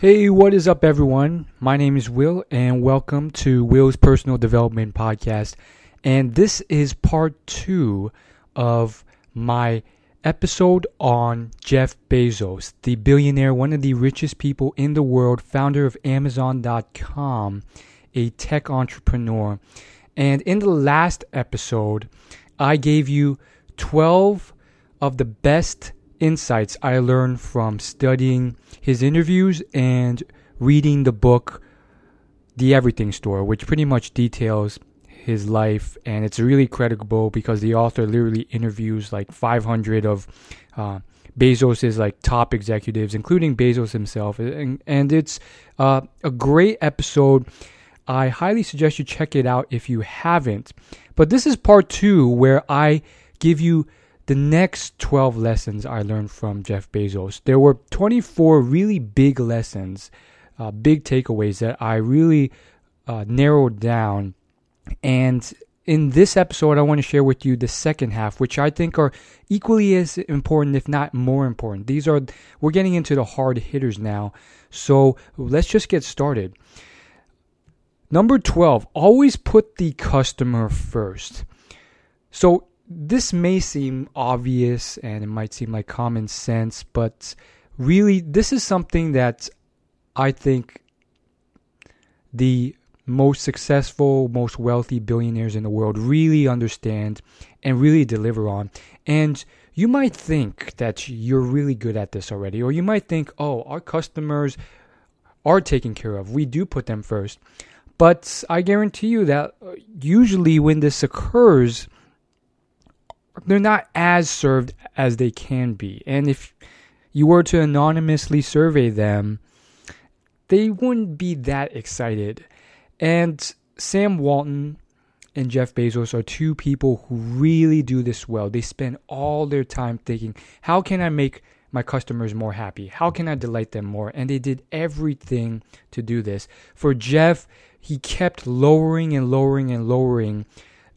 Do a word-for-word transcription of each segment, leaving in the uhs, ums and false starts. Hey, what is up, everyone? My name is Will, and welcome to Will's Personal Development Podcast. And this is part two of my episode on Jeff Bezos, the billionaire, one of the richest people in the world, founder of Amazon dot com, a tech entrepreneur. And in the last episode, I gave you twelve of the best insights I learned from studying his interviews and reading the book, The Everything Store, which pretty much details his life. And it's really credible because the author literally interviews like five hundred of uh, Bezos's like top executives, including Bezos himself. And, and it's uh, a great episode. I highly suggest you check it out if you haven't. But this is part two where I give you the next twelve lessons I learned from Jeff Bezos. There were twenty-four really big lessons, uh, big takeaways that I really uh, narrowed down. And in this episode, I want to share with you the second half, which I think are equally as important, if not more important. These are, we're getting into the hard hitters now. So let's just get started. Number twelve, always put the customer first. So this may seem obvious and it might seem like common sense, but really this is something that I think the most successful, most wealthy billionaires in the world really understand and really deliver on. And you might think that you're really good at this already, or you might think, oh, our customers are taken care of. We do put them first. But I guarantee you that usually when this occurs, they're not as served as they can be. And if you were to anonymously survey them, they wouldn't be that excited. And Sam Walton and Jeff Bezos are two people who really do this well. They spend all their time thinking, how can I make my customers more happy? How can I delight them more? And they did everything to do this. For Jeff, he kept lowering and lowering and lowering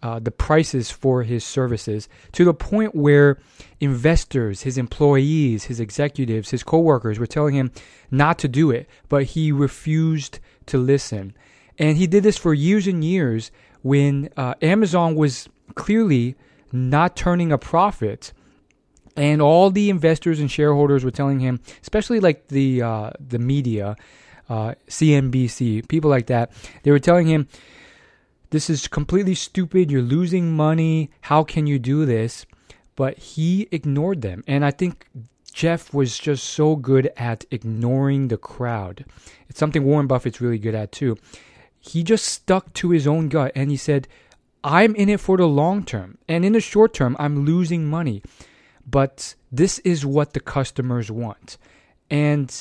Uh, the prices for his services to the point where investors, his employees, his executives, his coworkers were telling him not to do it, but he refused to listen. And he did this for years and years when uh, Amazon was clearly not turning a profit. And all the investors and shareholders were telling him, especially like the, uh, the media, uh, C N B C, people like that, they were telling him, this is completely stupid. You're losing money. How can you do this? But he ignored them. And I think Jeff was just so good at ignoring the crowd. It's something Warren Buffett's really good at too. He just stuck to his own gut and he said, I'm in it for the long term. And in the short term, I'm losing money. But this is what the customers want. And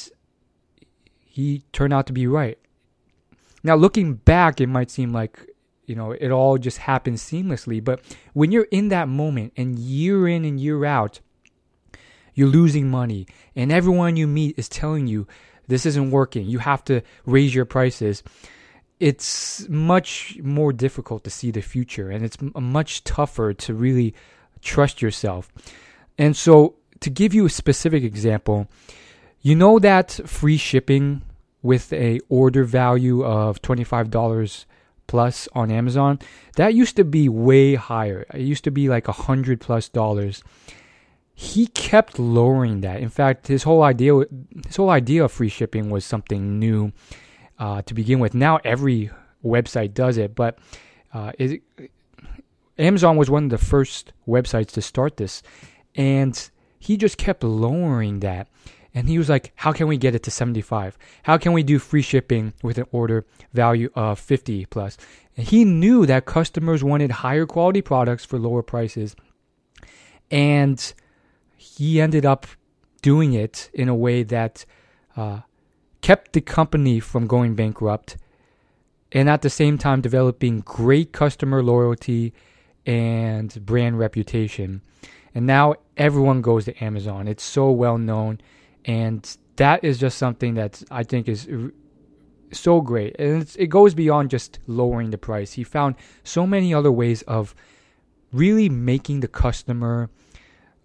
he turned out to be right. Now, looking back, it might seem like, you know, it all just happens seamlessly. But when you're in that moment and year in and year out, you're losing money and everyone you meet is telling you this isn't working. You have to raise your prices. It's much more difficult to see the future and it's much tougher to really trust yourself. And so to give you a specific example, you know that free shipping with a order value of twenty-five dollars plus on Amazon, that used to be way higher. It used to be like a hundred plus dollars. He kept lowering that. In fact, his whole idea, his whole idea of free shipping was something new uh, to begin with. Now every website does it, but uh, it, Amazon was one of the first websites to start this, and he just kept lowering that. And he was like, how can we get it to seventy-five? How can we do free shipping with an order value of fifty plus? And he knew that customers wanted higher quality products for lower prices. And he ended up doing it in a way that uh, kept the company from going bankrupt and at the same time developing great customer loyalty and brand reputation. And now everyone goes to Amazon. It's so well known. And that is just something that I think is so great. And it's, it goes beyond just lowering the price. He found so many other ways of really making the customer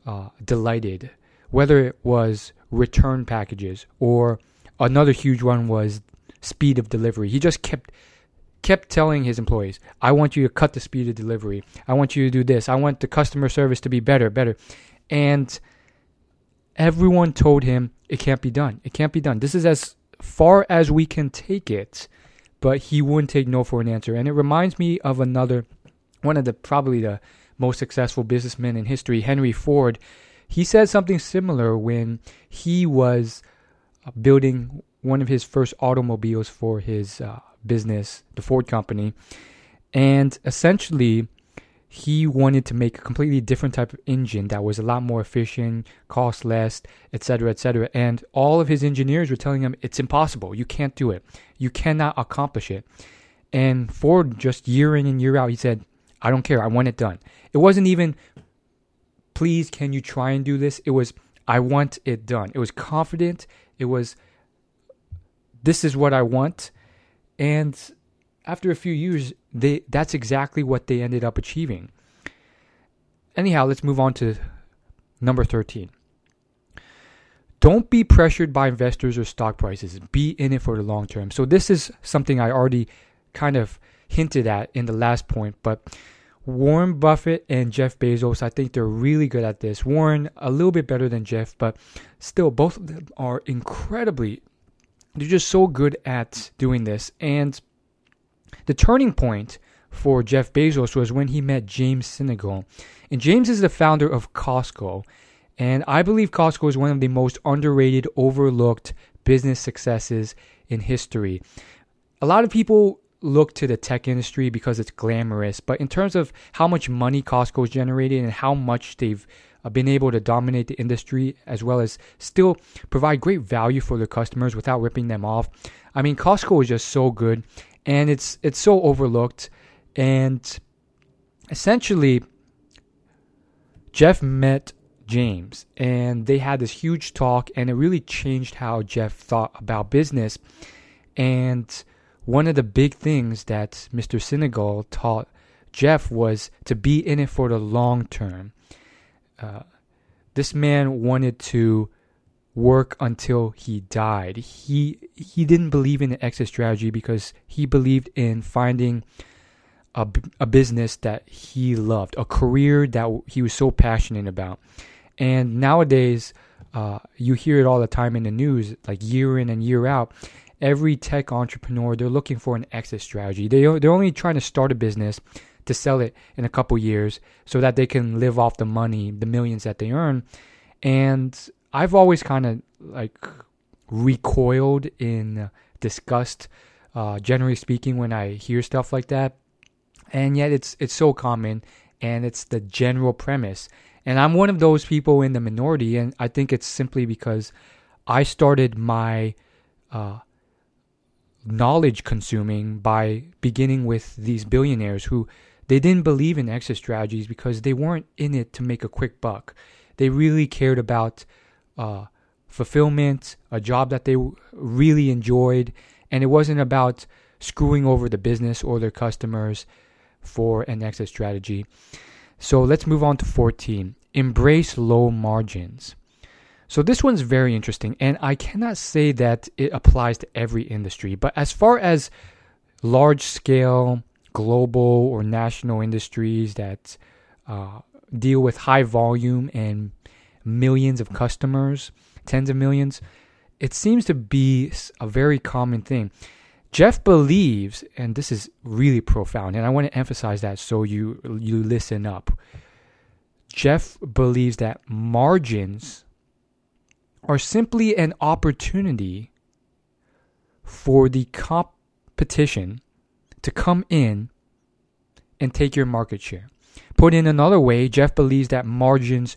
uh, delighted, whether it was return packages or Another huge one was speed of delivery. He just kept kept telling his employees, I want you to cut the speed of delivery. I want you to do this. I want the customer service to be better, better. And everyone told him it can't be done. It can't be done. This is as far as we can take it, but he wouldn't take no for an answer. And it reminds me of another, one of the, probably the most successful businessmen in history, Henry Ford. He said something similar when he was building one of his first automobiles for his uh, business, the Ford Company. And essentially, he wanted to make a completely different type of engine that was a lot more efficient, cost less, et cetera, et cetera. And all of his engineers were telling him, it's impossible. You can't do it. You cannot accomplish it. And Ford, just year in and year out, he said, I don't care. I want it done. It wasn't even, please, can you try and do this? It was, I want it done. It was confident. It was, this is what I want. And after a few years, they that's exactly what they ended up achieving. Anyhow, let's move on to number thirteen. Don't be pressured by investors or stock prices. Be in it for the long term. So this is something I already kind of hinted at in the last point, but Warren Buffett and Jeff Bezos, I think they're really good at this. Warren, a little bit better than Jeff, but still, both of them are incredibly, they're just so good at doing this. And the turning point for Jeff Bezos was when he met James Sinegal. And James is the founder of Costco. And I believe Costco is one of the most underrated, overlooked business successes in history. A lot of people look to the tech industry because it's glamorous, but in terms of how much money Costco's generated and how much they've been able to dominate the industry as well as still provide great value for their customers without ripping them off. I mean, Costco is just so good. And it's it's so overlooked. And essentially, Jeff met James. And they had this huge talk. And it really changed how Jeff thought about business. And one of the big things that Mister Sinegal taught Jeff was to be in it for the long term. Uh, this man wanted to work until he died. He he didn't believe in the exit strategy because he believed in finding a, a business that he loved, a career that he was so passionate about. And nowadays, uh, you hear it all the time in the news, like year in and year out. Every tech entrepreneur, they're looking for an exit strategy. They, they're only trying to start a business to sell it in a couple years so that they can live off the money, the millions that they earn. And I've always kind of like recoiled in disgust, uh, generally speaking, when I hear stuff like that. And yet it's it's so common, and it's the general premise. And I'm one of those people in the minority, and I think it's simply because I started my uh, knowledge consuming by beginning with these billionaires who they didn't believe in exit strategies because they weren't in it to make a quick buck. They really cared about Uh, fulfillment, a job that they w- really enjoyed, and it wasn't about screwing over the business or their customers for an exit strategy. So let's move on to fourteen. Embrace low margins. So this one's very interesting, and I cannot say that it applies to every industry, but as far as large-scale, global, or national industries that uh, deal with high volume and millions of customers, tens of millions, it seems to be a very common thing. Jeff believes, and this is really profound, and I want to emphasize that so you you listen up. Jeff believes that margins are simply an opportunity for the competition to come in and take your market share. Put in another way, Jeff believes that margins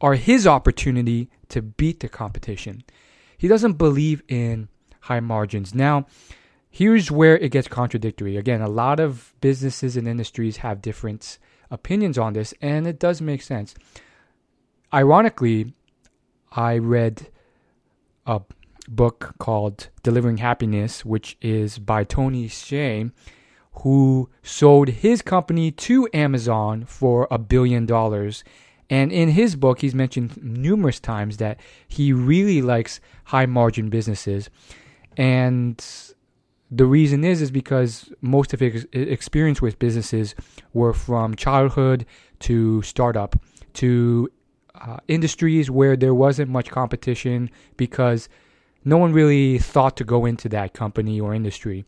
are his opportunity to beat the competition. He doesn't believe in high margins. Now, here's where it gets contradictory. Again, a lot of businesses and industries have different opinions on this, and it does make sense. Ironically, I read a book called Delivering Happiness, which is by Tony Hsieh, who sold his company to Amazon for a billion dollars. And in his book, he's mentioned numerous times that he really likes high-margin businesses. And the reason is, is because most of his experience with businesses were from childhood to startup to uh, industries where there wasn't much competition because no one really thought to go into that company or industry.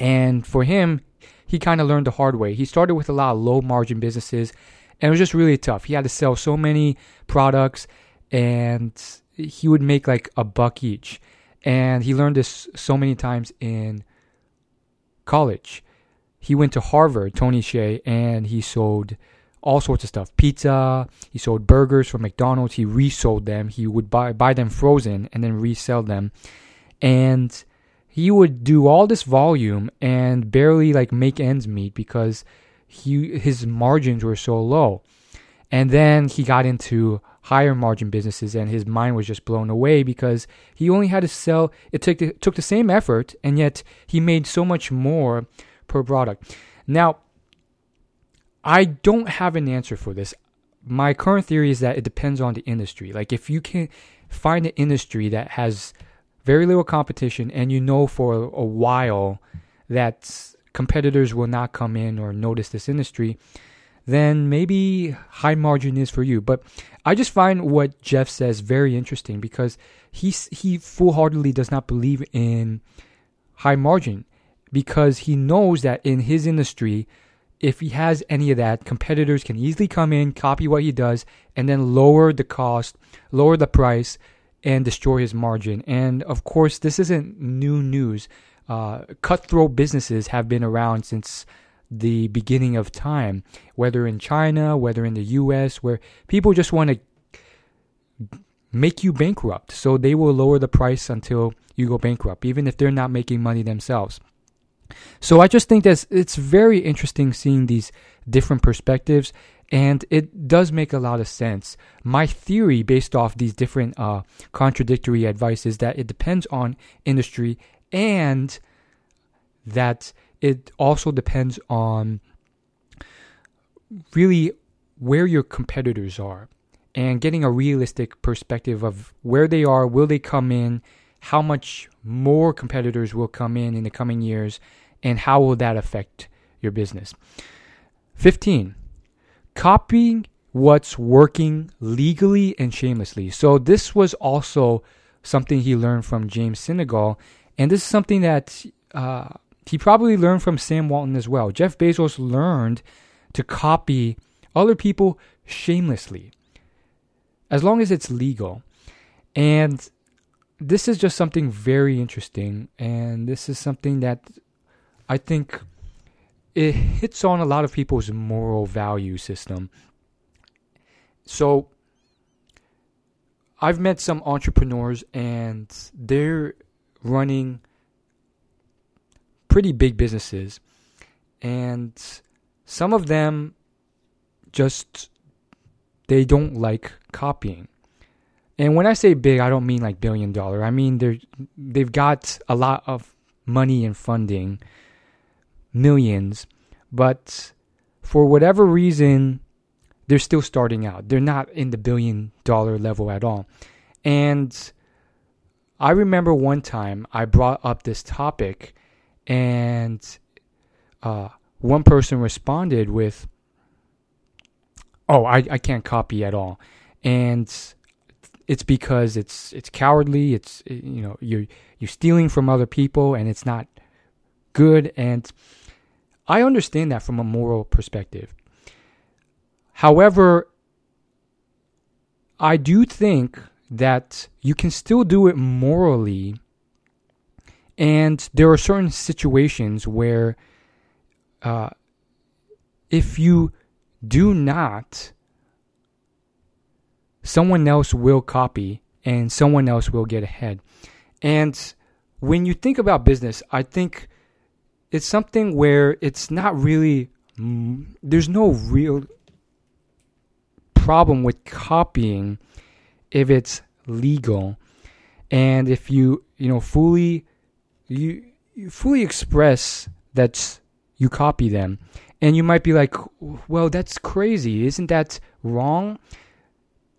And for him, he kind of learned the hard way. He started with a lot of low-margin businesses, and it was just really tough. He had to sell so many products, and he would make like a buck each. And he learned this so many times in college. He went to Harvard, Tony Hsieh, and he sold all sorts of stuff. Pizza, he sold burgers from McDonald's, he resold them. He would buy, buy them frozen and then resell them. And he would do all this volume and barely like make ends meet because he his margins were so low. And then he got into higher margin businesses, and his mind was just blown away because he only had to sell. It took the, took the same effort, and yet he made so much more per product. Now, I don't have an answer for this. My current theory is that it depends on the industry. Like if you can find an industry that has very little competition, and you know for a while that competitors will not come in or notice this industry, then maybe high margin is for you. But I just find what Jeff says very interesting because he, he full-heartedly does not believe in high margin because he knows that in his industry, if he has any of that, competitors can easily come in, copy what he does, and then lower the cost, lower the price, and destroy his margin. And of course, this isn't new news. Uh, cutthroat businesses have been around since the beginning of time, whether in China, whether in the U S, where people just want to make you bankrupt. So they will lower the price until you go bankrupt, even if they're not making money themselves. So I just think that it's very interesting seeing these different perspectives, and it does make a lot of sense. My theory based off these different uh, contradictory advice is that it depends on industry, and that it also depends on really where your competitors are and getting a realistic perspective of where they are, will they come in, how much more competitors will come in in the coming years, and how will that affect your business. fifteen, copying what's working legally and shamelessly. So this was also something he learned from James Sinegal, and this is something that uh, he probably learned from Sam Walton as well. Jeff Bezos learned to copy other people shamelessly, as long as it's legal. And this is just something very interesting, and this is something that I think it hits on a lot of people's moral value system. So I've met some entrepreneurs, and they're running pretty big businesses, and some of them just, they don't like copying. And when I say big, I don't mean like billion dollar. I mean, they're, they've got a lot of money and funding, millions, but for whatever reason, they're still starting out. They're not in the billion dollar level at all. And I remember one time I brought up this topic, and uh, one person responded with, oh, I, I can't copy at all. And it's because it's it's cowardly. It's, you know, you're you're stealing from other people, and it's not good. And I understand that from a moral perspective. However, I do think that you can still do it morally, and there are certain situations where, uh, if you do not, someone else will copy, and someone else will get ahead. And when you think about business, I think it's something where it's not really, there's no real problem with copying if it's legal, and if you, you know, fully, you, you fully express that you copy them. And you might be like, well, that's crazy. Isn't that wrong?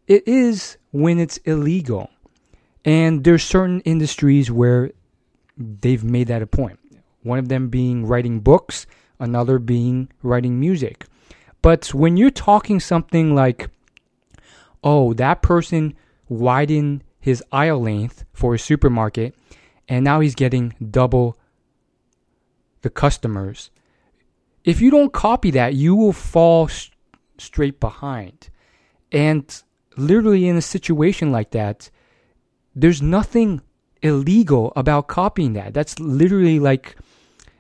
it is when it's illegal. And there's certain industries where they've made that a point. One of them being writing books, another being writing music. But when you're talking something like, oh, that person widened his aisle length for a supermarket, and now he's getting double the customers. If you don't copy that, you will fall sh- straight behind. And literally in a situation like that, there's nothing illegal about copying that. That's literally like,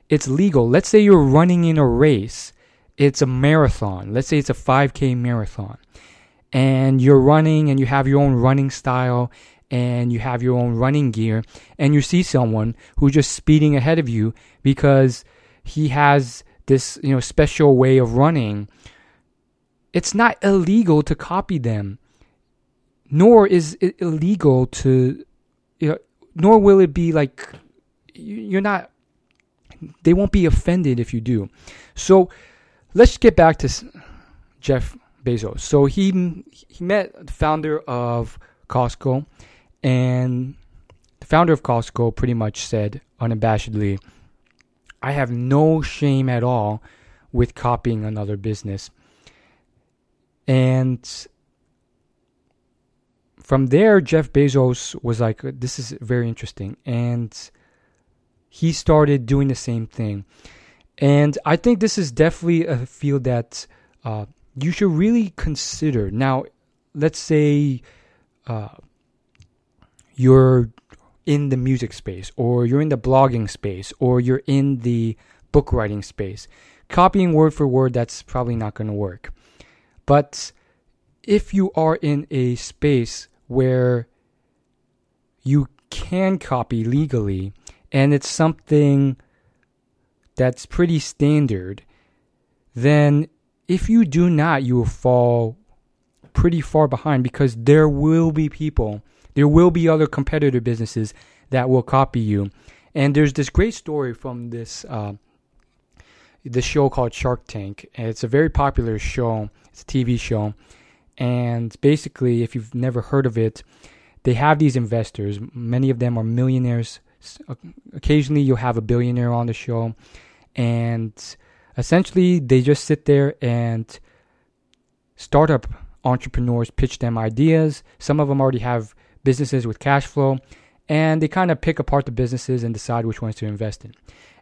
it's legal. Let's say you're running in a race. It's a marathon. Let's say it's a five K marathon. And you're running and you have your own running style and you have your own running gear. And you see someone who's just speeding ahead of you because he has this, you know, special way of running. It's not illegal to copy them. Nor is it illegal to, you know, nor will it be like, you're not, they won't be offended if you do. So let's get back to Jeff Bezos. So he he met the founder of Costco, and the founder of Costco pretty much said unabashedly, I have no shame at all with copying another business. And from there, Jeff Bezos was like, this is very interesting. And he started doing the same thing. And I think this is definitely a field that uh, you should really consider. Now, let's say uh, you're in the music space, or you're in the blogging space, or you're in the book writing space. Copying word for word, that's probably not going to work. But if you are in a space where you can copy legally, and it's something that's pretty standard, then if you do not, you will fall pretty far behind, because there will be people, there will be other competitor businesses that will copy you. And there's this great story from this uh, this show called Shark Tank. It's a very popular show. It's a T V show. And basically, if you've never heard of it, they have these investors. Many of them are millionaires. Occasionally, you'll have a billionaire on the show. And essentially, they just sit there and startup entrepreneurs pitch them ideas. Some of them already have businesses with cash flow. And they kind of pick apart the businesses and decide which ones to invest in.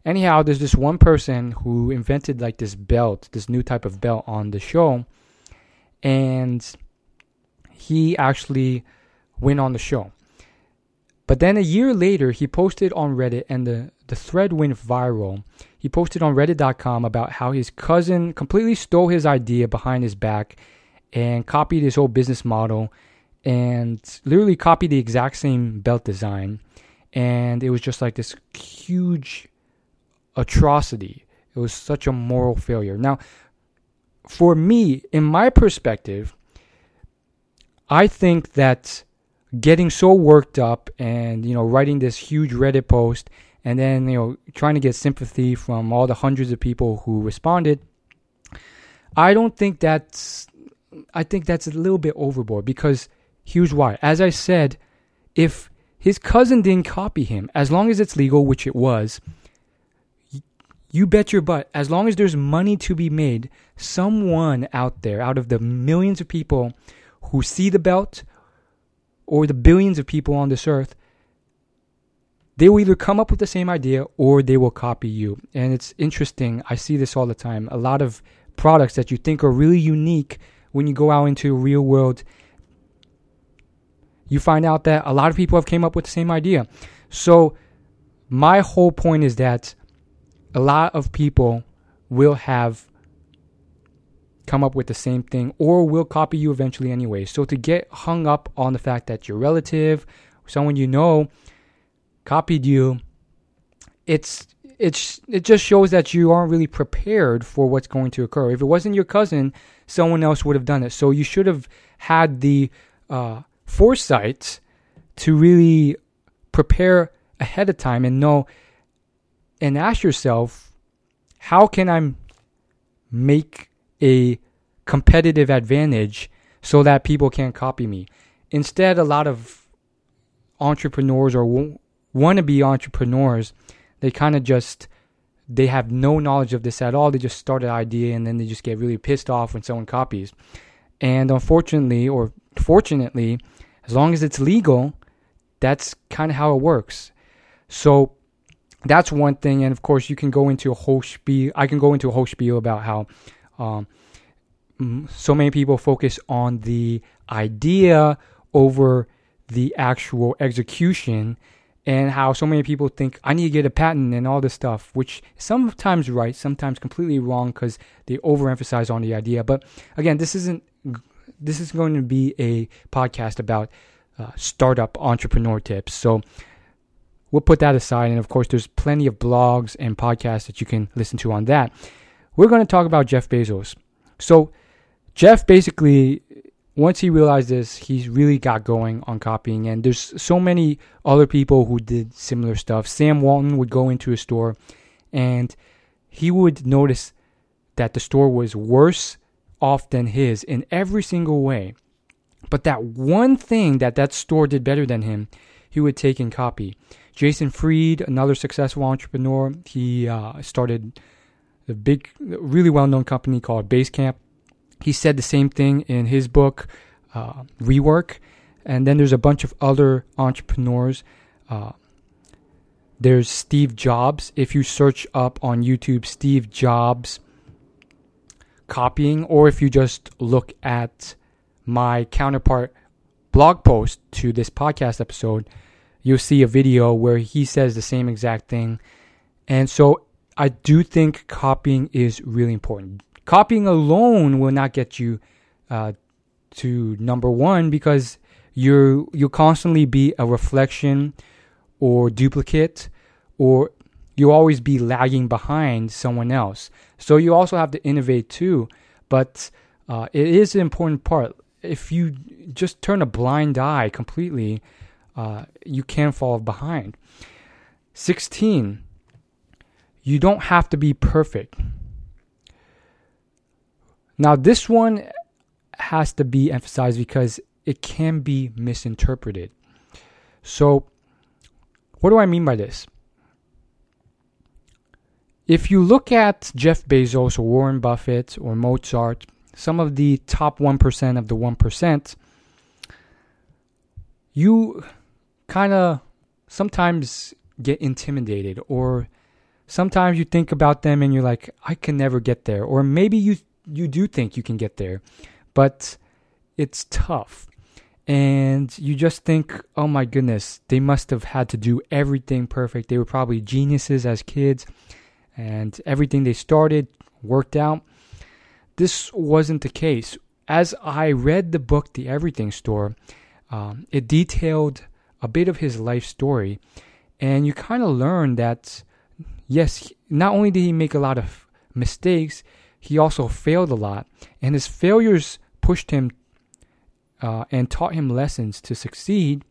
Anyhow, there's this one person who invented like this belt, this new type of belt on the show. And he actually went on the show. But then a year later, he posted on Reddit, and the, the thread went viral. He posted on Reddit dot com about how his cousin completely stole his idea behind his back and copied his whole business model and literally copied the exact same belt design. And it was just like this huge atrocity. It was such a moral failure. Now, for me, in my perspective, I think that getting so worked up and, you know, writing this huge Reddit post and then, you know, trying to get sympathy from all the hundreds of people who responded, I don't think that's, I think that's a little bit overboard, because here's why. As I said, if his cousin didn't copy him, as long as it's legal, which it was, you bet your butt, as long as there's money to be made, someone out there, out of the millions of people who see the belt, or the billions of people on this earth, they will either come up with the same idea or they will copy you. And it's interesting. I see this all the time. A lot of products that you think are really unique, when you go out into the real world, you find out that a lot of people have came up with the same idea. So my whole point is that a lot of people will have come up with the same thing or will copy you eventually anyway. So to get hung up on the fact that your relative, someone you know, copied you, it's it's it just shows that you aren't really prepared for what's going to occur. If it wasn't your cousin, someone else would have done it. So you should have had the uh, foresight to really prepare ahead of time and know, and ask yourself, how can I make a competitive advantage so that people can't copy me. Instead, a lot of entrepreneurs or wannabe entrepreneurs, they kind of just, they have no knowledge of this at all. They just start an idea and then they just get really pissed off when someone copies. And unfortunately, or fortunately, as long as it's legal, that's kind of how it works. So that's one thing. And of course, you can go into a whole spiel. I can go into a whole spiel about how um, so many people focus on the idea over the actual execution, and how so many people think, I need to get a patent and all this stuff, which sometimes right, sometimes completely wrong, because they overemphasize on the idea. But again, this isn't, this is going to be a podcast about uh, startup entrepreneur tips. So we'll put that aside. And of course, there's plenty of blogs and podcasts that you can listen to on that. We're going to talk about Jeff Bezos. So Jeff basically, once he realized this, he's really got going on copying. And there's so many other people who did similar stuff. Sam Walton would go into a store and he would notice that the store was worse off than his in every single way. But that one thing that that store did better than him, he would take and copy. Jason Fried, another successful entrepreneur, he uh, started a big, really well-known company called Basecamp. He said the same thing in his book, uh, Rework. And then there's a bunch of other entrepreneurs. Uh, there's Steve Jobs. If you search up on YouTube, Steve Jobs copying, or if you just look at my counterpart blog post to this podcast episode, you'll see a video where he says the same exact thing. And so I do think copying is really important. Copying alone will not get you uh, to number one, because you're, you'll constantly be a reflection or duplicate, or you'll always be lagging behind someone else. So you also have to innovate too, but uh, it is an important part. If you just turn a blind eye completely, uh, you can fall behind. sixteen, you don't have to be perfect. Now, this one has to be emphasized because it can be misinterpreted. So, what do I mean by this? If you look at Jeff Bezos or Warren Buffett or Mozart, some of the top one percent of the one percent, you kind of sometimes get intimidated, or sometimes you think about them and you're like, I can never get there. Or maybe you You do think you can get there, but it's tough. And you just think, oh my goodness, they must have had to do everything perfect. They were probably geniuses as kids, and everything they started worked out. This wasn't the case. As I read the book, The Everything Store, um, it detailed a bit of his life story. And you kind of learn that, yes, not only did he make a lot of mistakes, he also failed a lot, and his failures pushed him uh, and taught him lessons to succeed.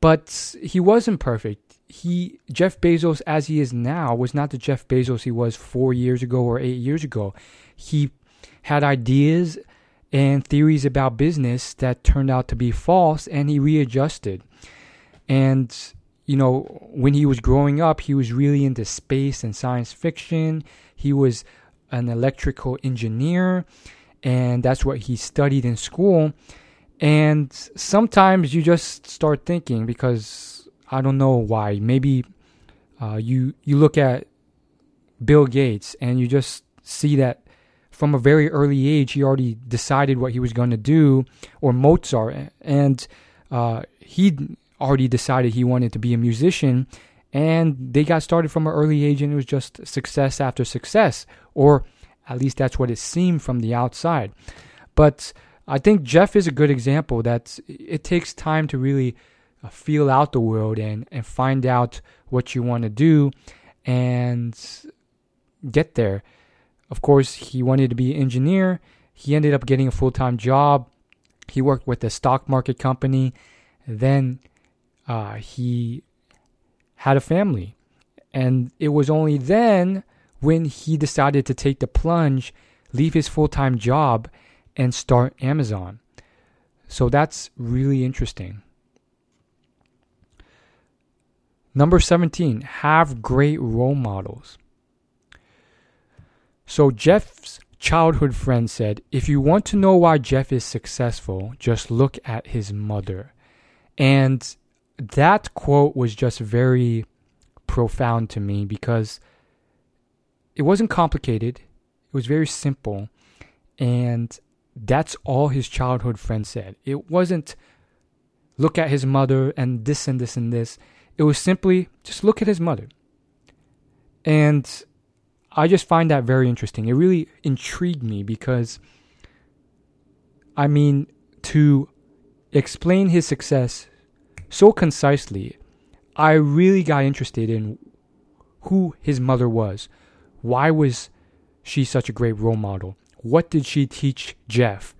But he wasn't perfect. He, Jeff Bezos, as he is now, was not the Jeff Bezos he was four years ago or eight years ago. He had ideas and theories about business that turned out to be false, and he readjusted. And, you know, when he was growing up, he was really into space and science fiction. He was an electrical engineer, and that's what he studied in school. And sometimes you just start thinking, because I don't know why, maybe uh, you you look at Bill Gates and you just see that from a very early age he already decided what he was going to do, or Mozart, and uh, he already decided he wanted to be a musician. And they got started from an early age, and it was just success after success, or at least that's what it seemed from the outside. But I think Jeff is a good example that it takes time to really feel out the world and, and find out what you want to do and get there. Of course, he wanted to be an engineer. He ended up getting a full-time job. He worked with a stock market company. Then uh, he... had a family, and it was only then when he decided to take the plunge, leave his full-time job, and start Amazon. So that's really interesting. Number seventeen, have great role models. So Jeff's childhood friend said, if you want to know why Jeff is successful, just look at his mother. And that quote was just very profound to me because it wasn't complicated. It was very simple. And that's all his childhood friend said. It wasn't look at his mother and this and this and this. It was simply just look at his mother. And I just find that very interesting. It really intrigued me because, I mean, to explain his success so concisely, I really got interested in who his mother was. Why was she such a great role model? What did she teach Jeff?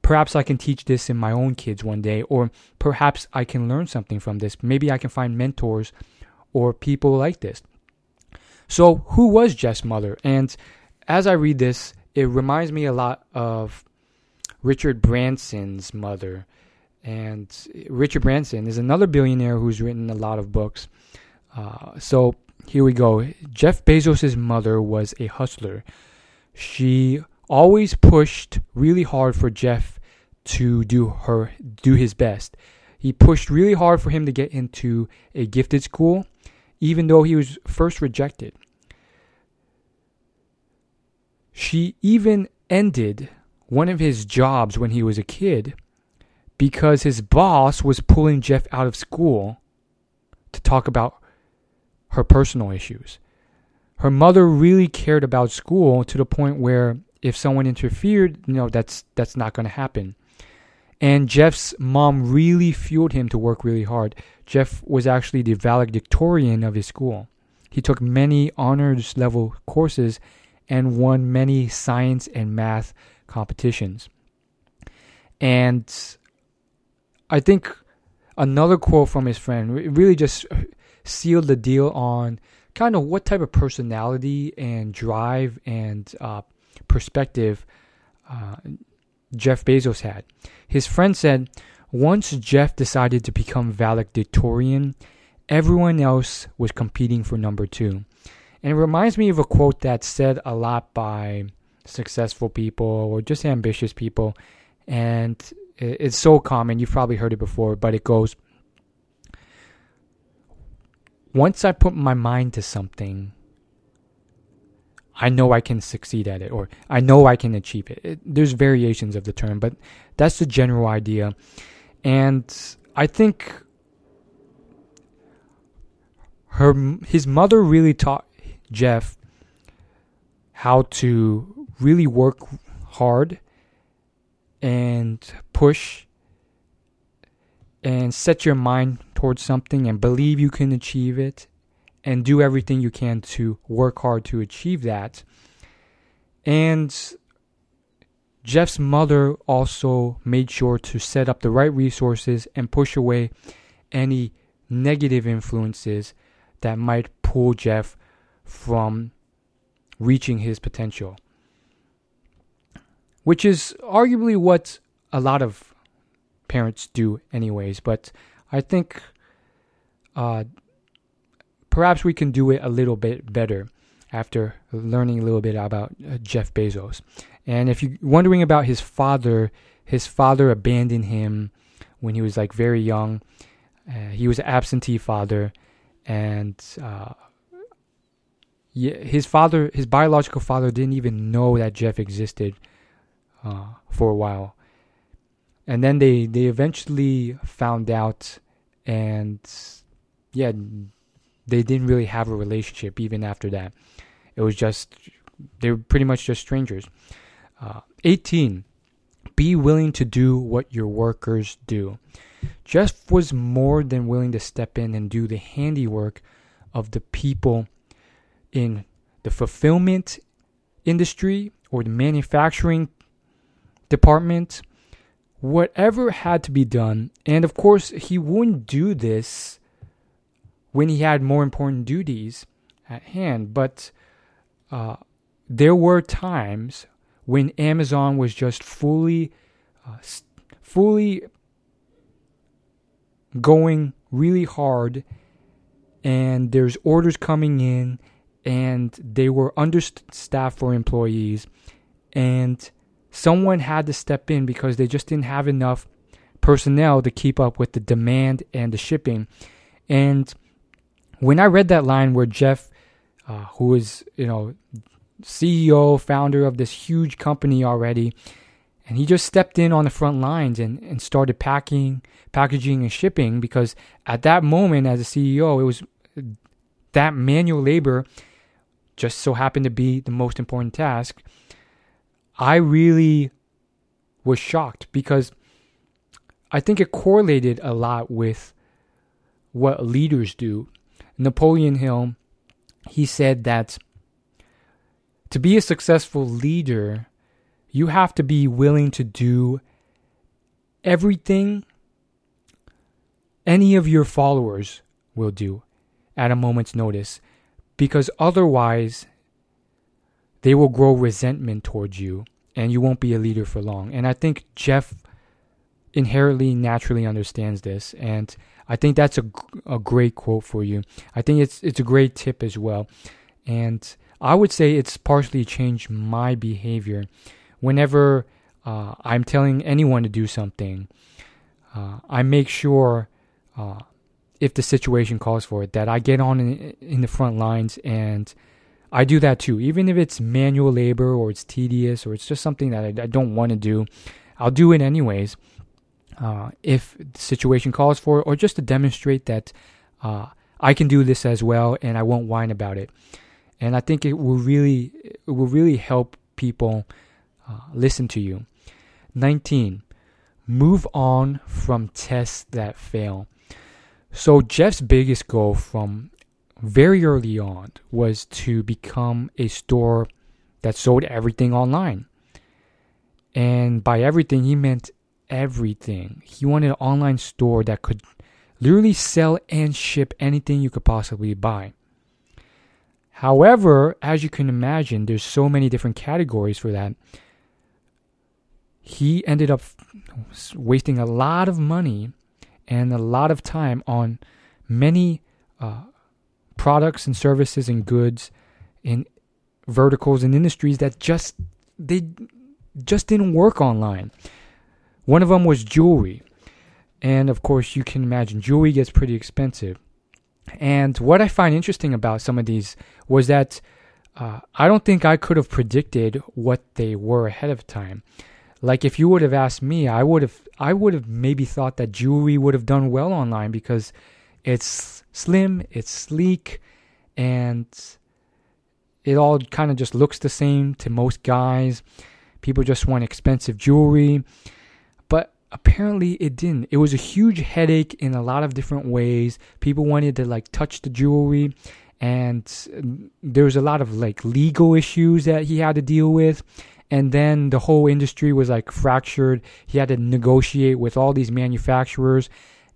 Perhaps I can teach this in my own kids one day, or perhaps I can learn something from this. Maybe I can find mentors or people like this. So who was Jeff's mother? And as I read this, it reminds me a lot of Richard Branson's mother. And Richard Branson is another billionaire who's written a lot of books. Uh, so here we go. Jeff Bezos' mother was a hustler. She always pushed really hard for Jeff to do her do his best. He pushed really hard for him to get into a gifted school, even though he was first rejected. She even ended one of his jobs when he was a kid because his boss was pulling Jeff out of school to talk about her personal issues. Her mother really cared about school to the point where if someone interfered, you know, that's that's not going to happen. And Jeff's mom really fueled him to work really hard. Jeff was actually the valedictorian of his school. He took many honors level courses and won many science and math competitions. And I think another quote from his friend really just sealed the deal on kind of what type of personality and drive and uh, perspective uh, Jeff Bezos had. His friend said, once Jeff decided to become valedictorian, everyone else was competing for number two. And it reminds me of a quote that's said a lot by successful people or just ambitious people. And it's so common, you've probably heard it before, but it goes, once I put my mind to something, I know I can succeed at it, or I know I can achieve it. it. There's variations of the term, but that's the general idea. And I think her his mother really taught Jeff how to really work hard and push and set your mind towards something and believe you can achieve it. And do everything you can to work hard to achieve that. And Jeff's mother also made sure to set up the right resources and push away any negative influences that might pull Jeff from reaching his potential. Which is arguably what a lot of parents do anyways. But I think uh, perhaps we can do it a little bit better after learning a little bit about Jeff Bezos. And if you're wondering about his father, his father abandoned him when he was like very young. Uh, he was an absentee father. And uh, his father, his biological father didn't even know that Jeff existed uh, for a while. And then they, they eventually found out and yeah, they didn't really have a relationship even after that. It was just, they were pretty much just strangers. Uh, eighteen, be willing to do what your workers do. Jeff was more than willing to step in and do the handiwork of the people in the fulfillment industry or the manufacturing department, whatever had to be done. And of course, he wouldn't do this when he had more important duties at hand. But uh, there were times when Amazon was just fully, uh, fully going really hard, and there's orders coming in, and they were understaffed for employees, and someone had to step in because they just didn't have enough personnel to keep up with the demand and the shipping. And when I read that line where Jeff, uh, who is, you know, C E O, founder of this huge company already, and he just stepped in on the front lines and, and started packing, packaging, and shipping, because at that moment as a C E O, it was that manual labor just so happened to be the most important task. I really was shocked because I think it correlated a lot with what leaders do. Napoleon Hill, he said that to be a successful leader, you have to be willing to do everything any of your followers will do at a moment's notice, because otherwise they will grow resentment towards you and you won't be a leader for long. And I think Jeff inherently, naturally understands this, and I think that's a, a great quote for you. I think it's it's a great tip as well. And I would say it's partially changed my behavior. Whenever uh, I'm telling anyone to do something, uh, I make sure, uh, if the situation calls for it, that I get on in, in the front lines, and I do that too. Even if it's manual labor or it's tedious or it's just something that I, I don't want to do, I'll do it anyways. Uh, if the situation calls for it, or just to demonstrate that uh, I can do this as well and I won't whine about it. And I think it will really it will really help people uh, listen to you. nineteen, move on from tests that fail. So Jeff's biggest goal from very early on was to become a store that sold everything online. And by everything, he meant everything. He wanted an online store that could literally sell and ship anything you could possibly buy. However, as you can imagine, there's so many different categories for that. He ended up wasting a lot of money and a lot of time on many uh, products and services and goods in verticals and industries that just they just didn't work online. One of them was jewelry. And of course, you can imagine jewelry gets pretty expensive. And what I find interesting about some of these was that uh, I don't think I could have predicted what they were ahead of time. Like if you would have asked me, I would have I would have maybe thought that jewelry would have done well online because it's slim, it's sleek, and it all kind of just looks the same to most guys. People just want expensive jewelry. Apparently it didn't. It was a huge headache in a lot of different ways. People wanted to like touch the jewelry, and there was a lot of like legal issues that he had to deal with. And then the whole industry was like fractured. He had to negotiate with all these manufacturers.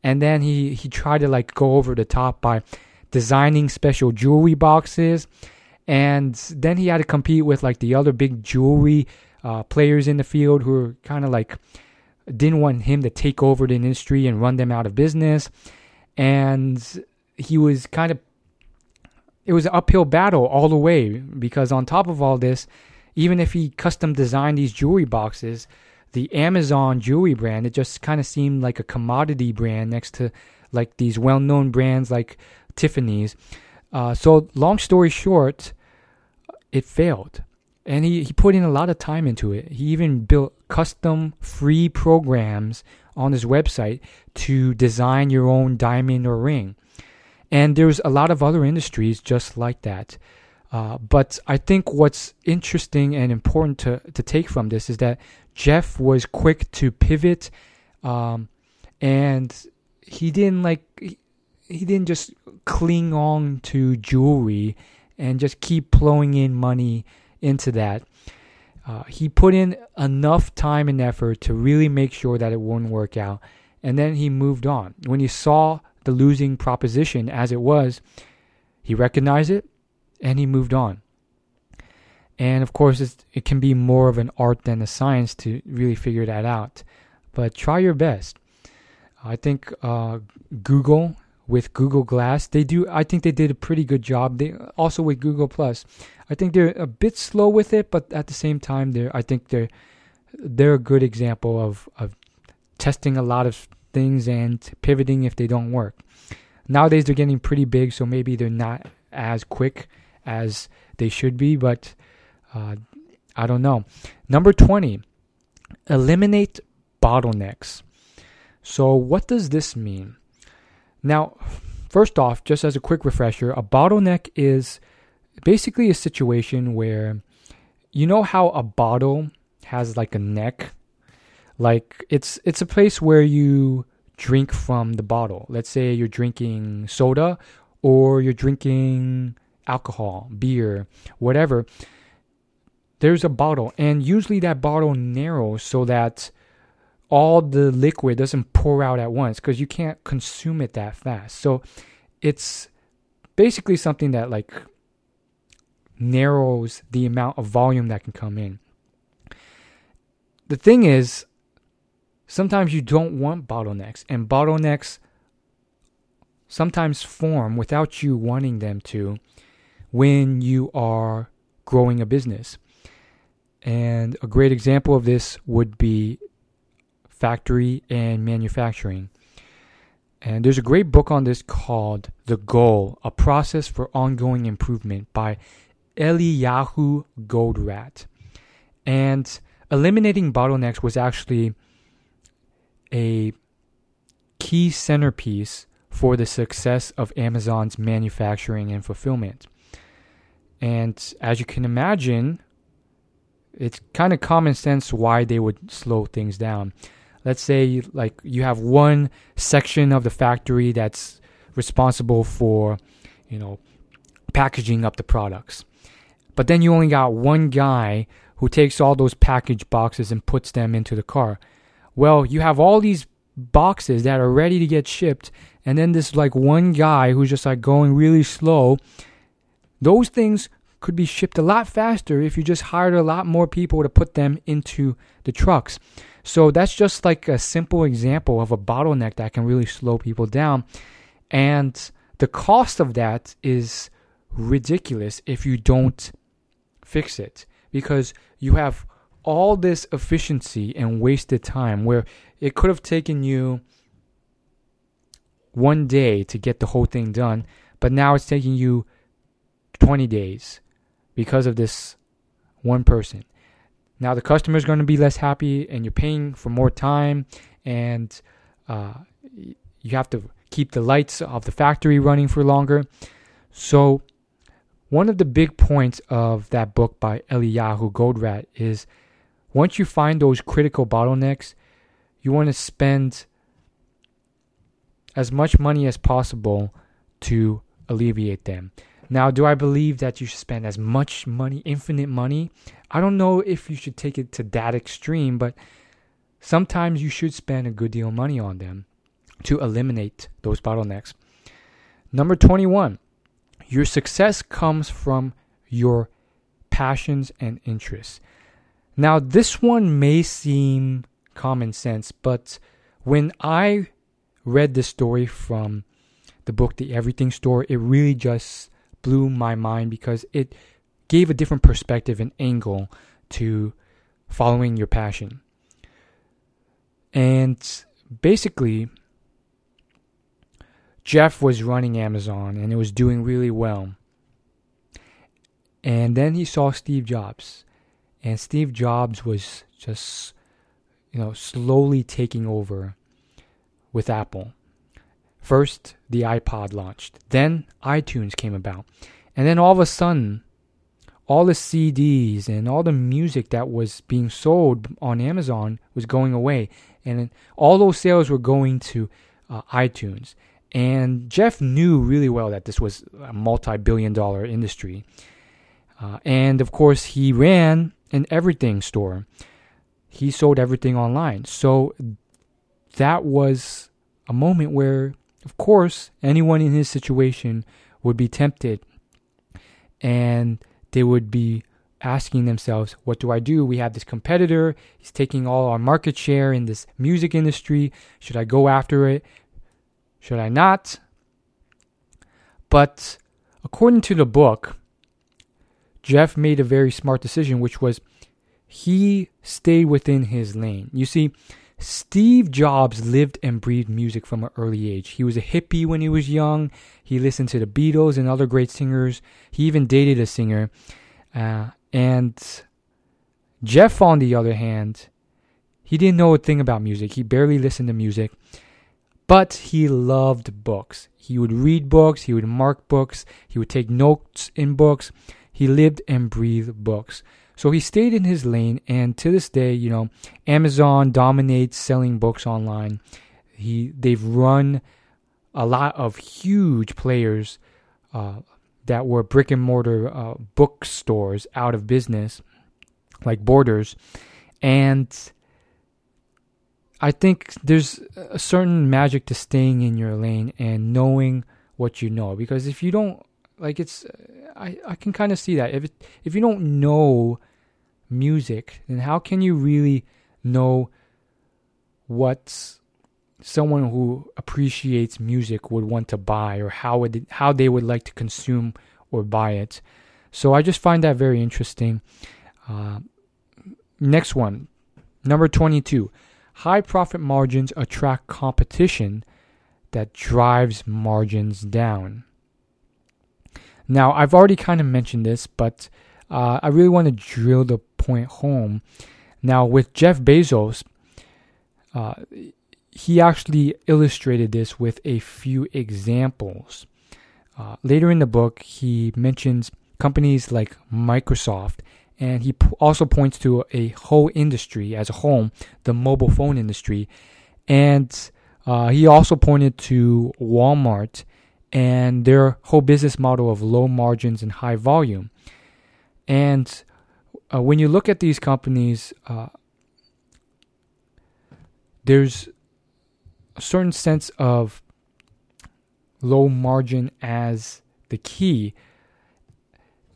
And then he, he tried to like go over the top by designing special jewelry boxes. And then he had to compete with like the other big jewelry uh, players in the field who were kind of like didn't want him to take over the industry and run them out of business. And he was kind of, it was an uphill battle all the way, because on top of all this, even if he custom designed these jewelry boxes, the Amazon jewelry brand, it just kind of seemed like a commodity brand next to like these well-known brands like Tiffany's. Uh, so long story short, it failed. And he, he put in a lot of time into it. He even built custom free programs on his website to design your own diamond or ring. And there's a lot of other industries just like that. Uh, but I think what's interesting and important to, to take from this is that Jeff was quick to pivot, um, and he didn't like he, he didn't just cling on to jewelry and just keep plowing in money into that. Uh, he put in enough time and effort to really make sure that it wouldn't work out, and then he moved on. When he saw the losing proposition as it was, he recognized it, and he moved on. And of course, it's, it can be more of an art than a science to really figure that out. But try your best. I think uh, Google, with Google Glass, they do. I think they did a pretty good job. They also with Google plus. I think they're a bit slow with it, but at the same time, they're. I think they're they're a good example of, of testing a lot of things and pivoting if they don't work. Nowadays, they're getting pretty big, so maybe they're not as quick as they should be, but uh, I don't know. Number twenty, eliminate bottlenecks. So what does this mean? Now, first off, just as a quick refresher, a bottleneck is basically a situation where, you know how a bottle has like a neck? Like it's it's a place where you drink from the bottle. Let's say you're drinking soda or you're drinking alcohol, beer, whatever. There's a bottle, and usually that bottle narrows so that all the liquid doesn't pour out at once because you can't consume it that fast. So it's basically something that like narrows the amount of volume that can come in. The thing is, sometimes you don't want bottlenecks, and bottlenecks sometimes form without you wanting them to when you are growing a business. And a great example of this would be factory and manufacturing. And there's a great book on this called The Goal, A Process for Ongoing Improvement by Eliyahu Goldratt. And eliminating bottlenecks was actually a key centerpiece for the success of Amazon's manufacturing and fulfillment. And as you can imagine, it's kind of common sense why they would slow things down. Let's say like you have one section of the factory that's responsible for, you know, packaging up the products. But then you only got one guy who takes all those package boxes and puts them into the car. Well, you have all these boxes that are ready to get shipped, and then this like one guy who's just like going really slow. Those things could be shipped a lot faster if you just hired a lot more people to put them into the trucks. So that's just like a simple example of a bottleneck that can really slow people down. And the cost of that is ridiculous if you don't fix it, because you have all this efficiency and wasted time where it could have taken you one day to get the whole thing done, but now it's taking you twenty days because of this one person. Now the customer is going to be less happy, and you're paying for more time, and uh, you have to keep the lights of the factory running for longer. So one of the big points of that book by Eliyahu Goldratt is once you find those critical bottlenecks, you want to spend as much money as possible to alleviate them. Now, do I believe that you should spend as much money, infinite money? I don't know if you should take it to that extreme, but sometimes you should spend a good deal of money on them to eliminate those bottlenecks. Number twenty-one, your success comes from your passions and interests. Now, this one may seem common sense, but when I read this story from the book, The Everything Store, it really just blew my mind because it gave a different perspective and angle to following your passion. And basically, Jeff was running Amazon and it was doing really well. And then he saw Steve Jobs, and Steve Jobs was just, you know, slowly taking over with Apple. First, the iPod launched. Then, iTunes came about. And then all of a sudden, all the C Ds and all the music that was being sold on Amazon was going away. And all those sales were going to uh, iTunes. And Jeff knew really well that this was a multi-billion dollar industry. Uh, and of course, he ran an everything store. He sold everything online. So that was a moment where, of course, anyone in his situation would be tempted, and they would be asking themselves, what do I do? We have this competitor. He's taking all our market share in this music industry. Should I go after it? Should I not? But according to the book, Jeff made a very smart decision, which was he stayed within his lane. You see, Steve Jobs lived and breathed music from an early age. He was a hippie when he was young. He listened to the Beatles and other great singers. He even dated a singer. Uh, and Jeff, on the other hand, he didn't know a thing about music. He barely listened to music. But he loved books. He would read books. He would mark books. He would take notes in books. He lived and breathed books. So he stayed in his lane, and to this day, you know, Amazon dominates selling books online. He they've run a lot of huge players uh, that were brick and mortar uh, bookstores out of business, like Borders. And I think there's a certain magic to staying in your lane and knowing what you know, because if you don't, like it's, I, I can kind of see that. If it, if you don't know music, then how can you really know what someone who appreciates music would want to buy, or how would it, how they would like to consume or buy it? So I just find that very interesting. Uh, next one, number twenty-two. High profit margins attract competition that drives margins down. Now, I've already kind of mentioned this, but uh, I really want to drill the point home. Now, with Jeff Bezos, uh, he actually illustrated this with a few examples. Uh, later in the book, he mentions companies like Microsoft, and he po- also points to a whole industry as a whole, the mobile phone industry. And uh, he also pointed to Walmart and their whole business model of low margins and high volume. And uh, when you look at these companies, uh, there's a certain sense of low margin as the key.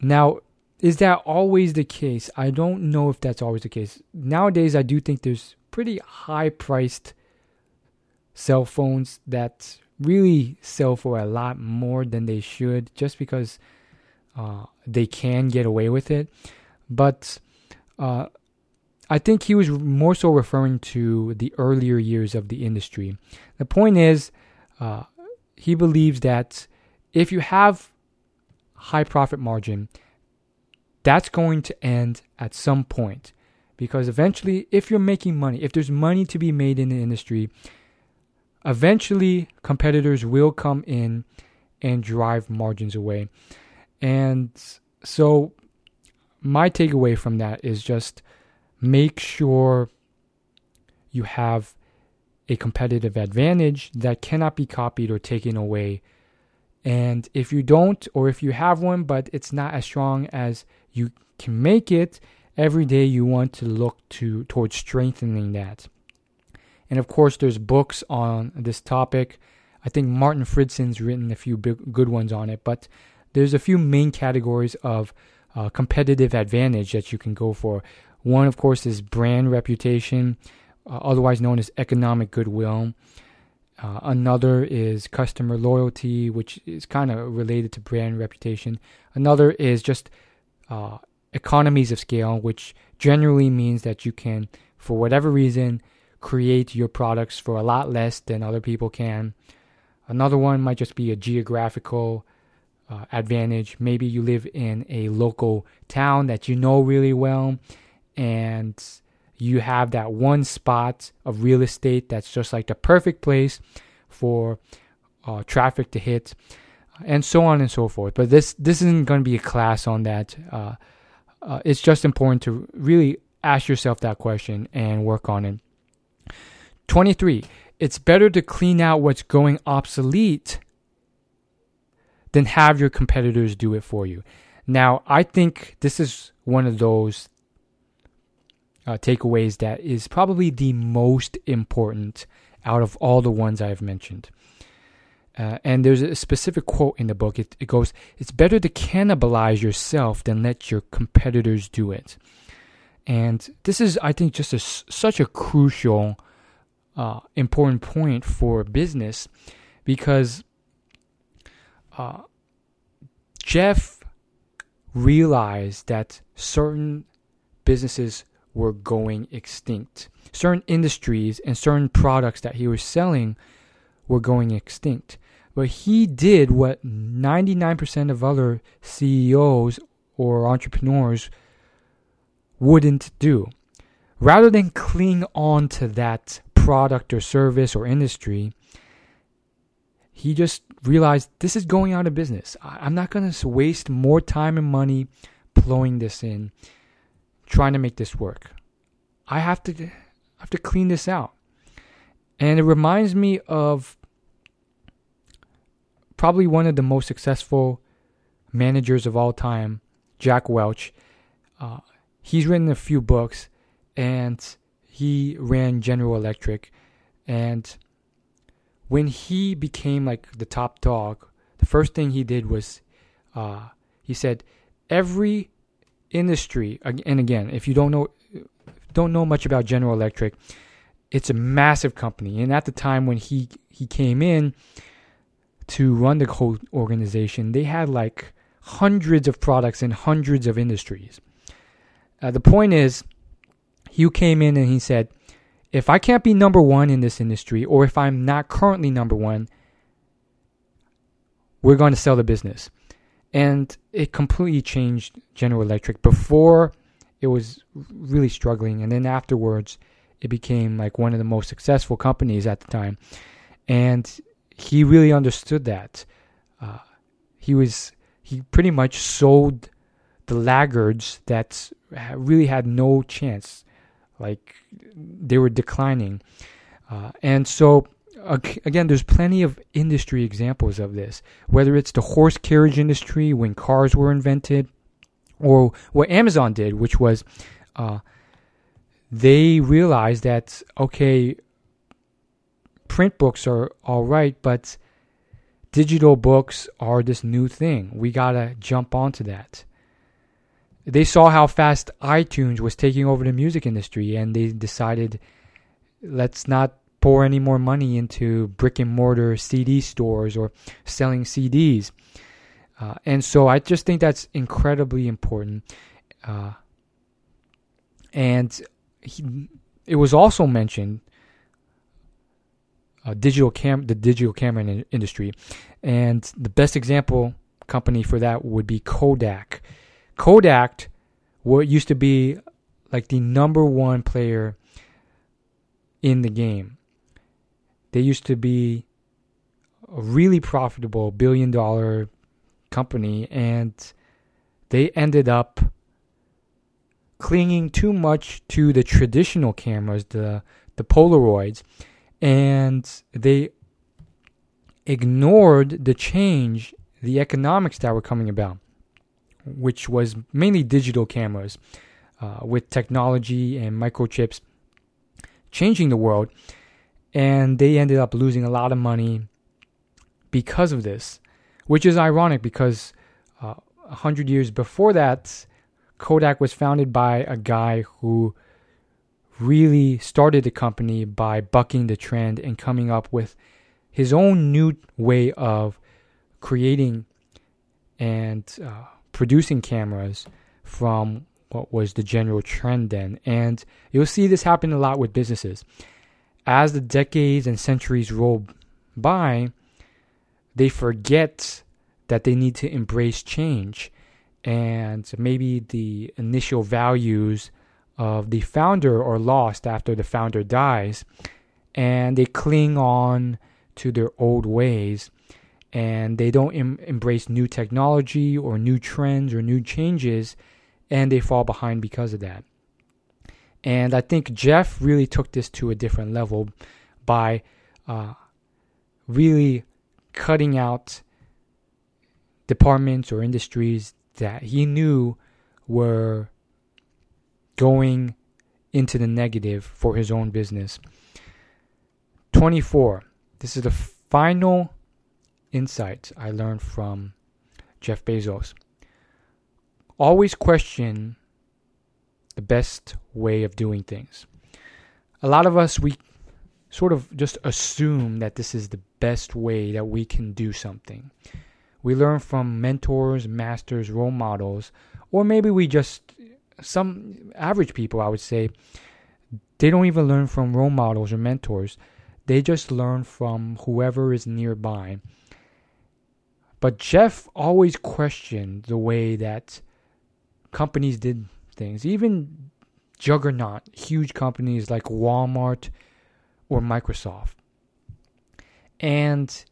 Now, is that always the case? I don't know if that's always the case. Nowadays, I do think there's pretty high-priced cell phones that really sell for a lot more than they should, just because uh, they can get away with it. But uh, I think he was more so referring to the earlier years of the industry. The point is, uh, he believes that if you have high profit margin, that's going to end at some point. Because eventually, if you're making money, if there's money to be made in the industry, eventually, competitors will come in and drive margins away. And so my takeaway from that is just make sure you have a competitive advantage that cannot be copied or taken away. And if you don't, or if you have one, but it's not as strong as you can make it, every day you want to look to towards strengthening that. And of course, there's books on this topic. I think Martin Fridsen's written a few big, good ones on it, but there's a few main categories of uh, competitive advantage that you can go for. One, of course, is brand reputation, uh, otherwise known as economic goodwill. Uh, another is customer loyalty, which is kind of related to brand reputation. Another is just uh, economies of scale, which generally means that you can, for whatever reason, create your products for a lot less than other people can. Another one might just be a geographical uh, advantage. Maybe you live in a local town that you know really well, and you have that one spot of real estate that's just like the perfect place for uh, traffic to hit, and so on and so forth. But this this isn't going to be a class on that. Uh, uh, it's just important to really ask yourself that question and work on it. twenty-three, it's better to clean out what's going obsolete than have your competitors do it for you. Now, I think this is one of those uh, takeaways that is probably the most important out of all the ones I've mentioned. Uh, and there's a specific quote in the book. It, it goes, it's better to cannibalize yourself than let your competitors do it. And this is, I think, just a, such a crucial, uh, important point for business, because uh, Jeff realized that certain businesses were going extinct. Certain industries and certain products that he was selling were going extinct. But he did what ninety-nine percent of other C E Os or entrepreneurs wouldn't do. Rather than cling on to that product or service or industry, he just realized this is going out of business. I'm not going to waste more time and money blowing this in, trying to make this work. I have to, I have to clean this out. And it reminds me of probably one of the most successful managers of all time, Jack Welch. Uh, he's written a few books, and he ran General Electric. And when he became like the top dog, the first thing he did was uh, he said, every industry, and again, if you don't know don't know much about General Electric, it's a massive company. And at the time when he, he came in to run the whole organization, they had like hundreds of products in hundreds of industries. Uh, the point is, he came in and he said, if I can't be number one in this industry, or if I'm not currently number one, we're going to sell the business. And it completely changed General Electric. Before, it was really struggling. And then afterwards, it became like one of the most successful companies at the time. And he really understood that. Uh, he was he pretty much sold the laggards that really had no chance. Like, they were declining. Uh, and so, again, there's plenty of industry examples of this. Whether it's the horse carriage industry when cars were invented, or what Amazon did, which was... Uh, They realized that, okay, print books are all right, but digital books are this new thing. We got to jump onto that. They saw how fast iTunes was taking over the music industry, and they decided, let's not pour any more money into brick and mortar C D stores or selling C Ds. Uh, and so I just think that's incredibly important. Uh, and... He, it was also mentioned uh, digital cam the digital camera in- industry, and the best example company for that would be Kodak. Kodak, what used to be like the number one player in the game. They used to be a really profitable billion dollar company, and they ended up clinging too much to the traditional cameras, the the Polaroids, and they ignored the change, the economics that were coming about, which was mainly digital cameras uh, with technology and microchips changing the world, and they ended up losing a lot of money because of this, which is ironic because uh, one hundred years before that, Kodak was founded by a guy who really started the company by bucking the trend and coming up with his own new way of creating and uh, producing cameras from what was the general trend then. And you'll see this happen a lot with businesses. As the decades and centuries roll by, they forget that they need to embrace change. And maybe the initial values of the founder are lost after the founder dies, and they cling on to their old ways, and they don't em- embrace new technology or new trends or new changes, and they fall behind because of that. And I think Jeff really took this to a different level by uh, really cutting out departments or industries that he knew were going into the negative for his own business. twenty-four. This is the final insights I learned from Jeff Bezos. Always question the best way of doing things. A lot of us, we sort of just assume that this is the best way that we can do something. We learn from mentors, masters, role models, or maybe we just, some average people, I would say, they don't even learn from role models or mentors. They just learn from whoever is nearby. But Jeff always questioned the way that companies did things, even juggernaut, huge companies like Walmart or Microsoft. And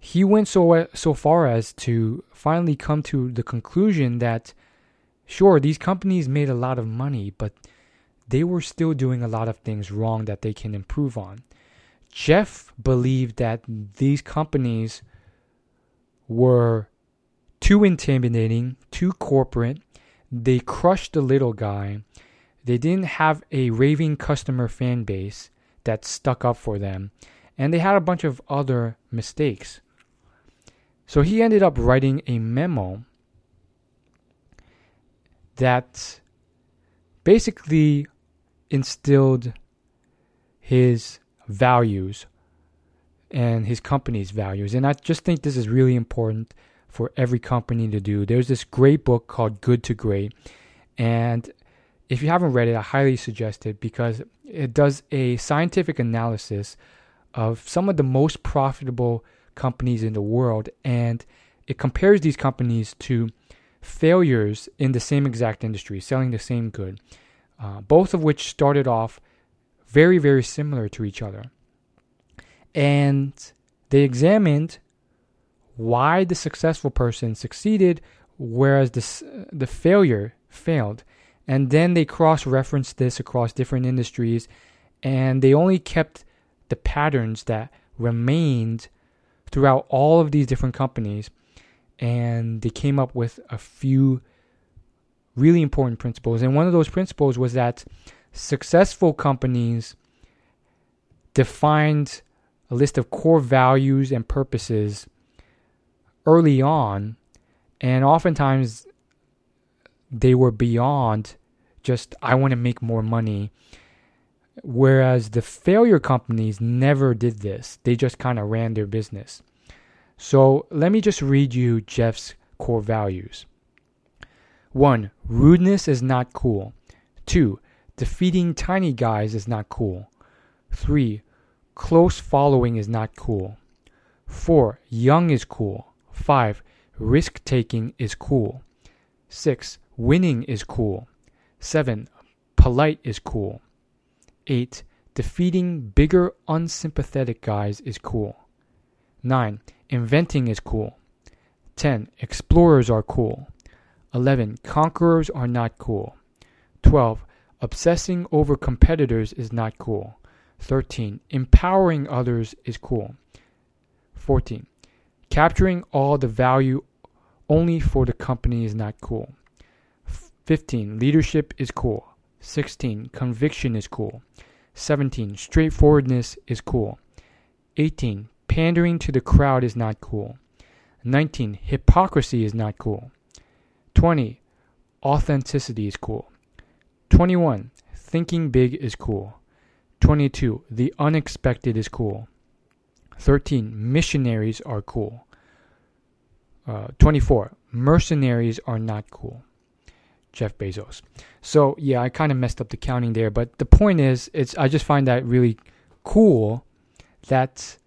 he went so so far as to finally come to the conclusion that, sure, these companies made a lot of money, but they were still doing a lot of things wrong that they can improve on. Jeff believed that these companies were too intimidating, too corporate. They crushed the little guy. They didn't have a raving customer fan base that stuck up for them. And they had a bunch of other mistakes. So he ended up writing a memo that basically instilled his values and his company's values. And I just think this is really important for every company to do. There's this great book called Good to Great. And if you haven't read it, I highly suggest it because it does a scientific analysis of some of the most profitable companies in the world, and it compares these companies to failures in the same exact industry, selling the same good, uh, both of which started off very, very similar to each other. And they examined why the successful person succeeded, whereas the, the failure failed. And then they cross-referenced this across different industries, and they only kept the patterns that remained throughout all of these different companies, and they came up with a few really important principles. And one of those principles was that successful companies defined a list of core values and purposes early on, and oftentimes they were beyond just, I want to make more money. Whereas the failure companies never did this. They just kind of ran their business. So let me just read you Jeff's core values. One, rudeness is not cool. Two, defeating tiny guys is not cool. Three, close following is not cool. Four, young is cool. Five, risk-taking is cool. Six, winning is cool. Seven, polite is cool. eight. Defeating bigger, unsympathetic guys is cool. nine. Inventing is cool. ten. Explorers are cool. eleven. Conquerors are not cool. twelve. Obsessing over competitors is not cool. thirteen. Empowering others is cool. fourteen. Capturing all the value only for the company is not cool. fifteen. Leadership is cool. sixteen. Conviction is cool. seventeen. Straightforwardness is cool. eighteen. Pandering to the crowd is not cool. nineteen. Hypocrisy is not cool. twenty. Authenticity is cool. twenty-one. Thinking big is cool. twenty-two. The unexpected is cool. thirteen. Missionaries are cool. Uh, twenty-four. Mercenaries are not cool. Jeff Bezos. So yeah, I kind of messed up the counting there, but the point is, it's I just find that really cool that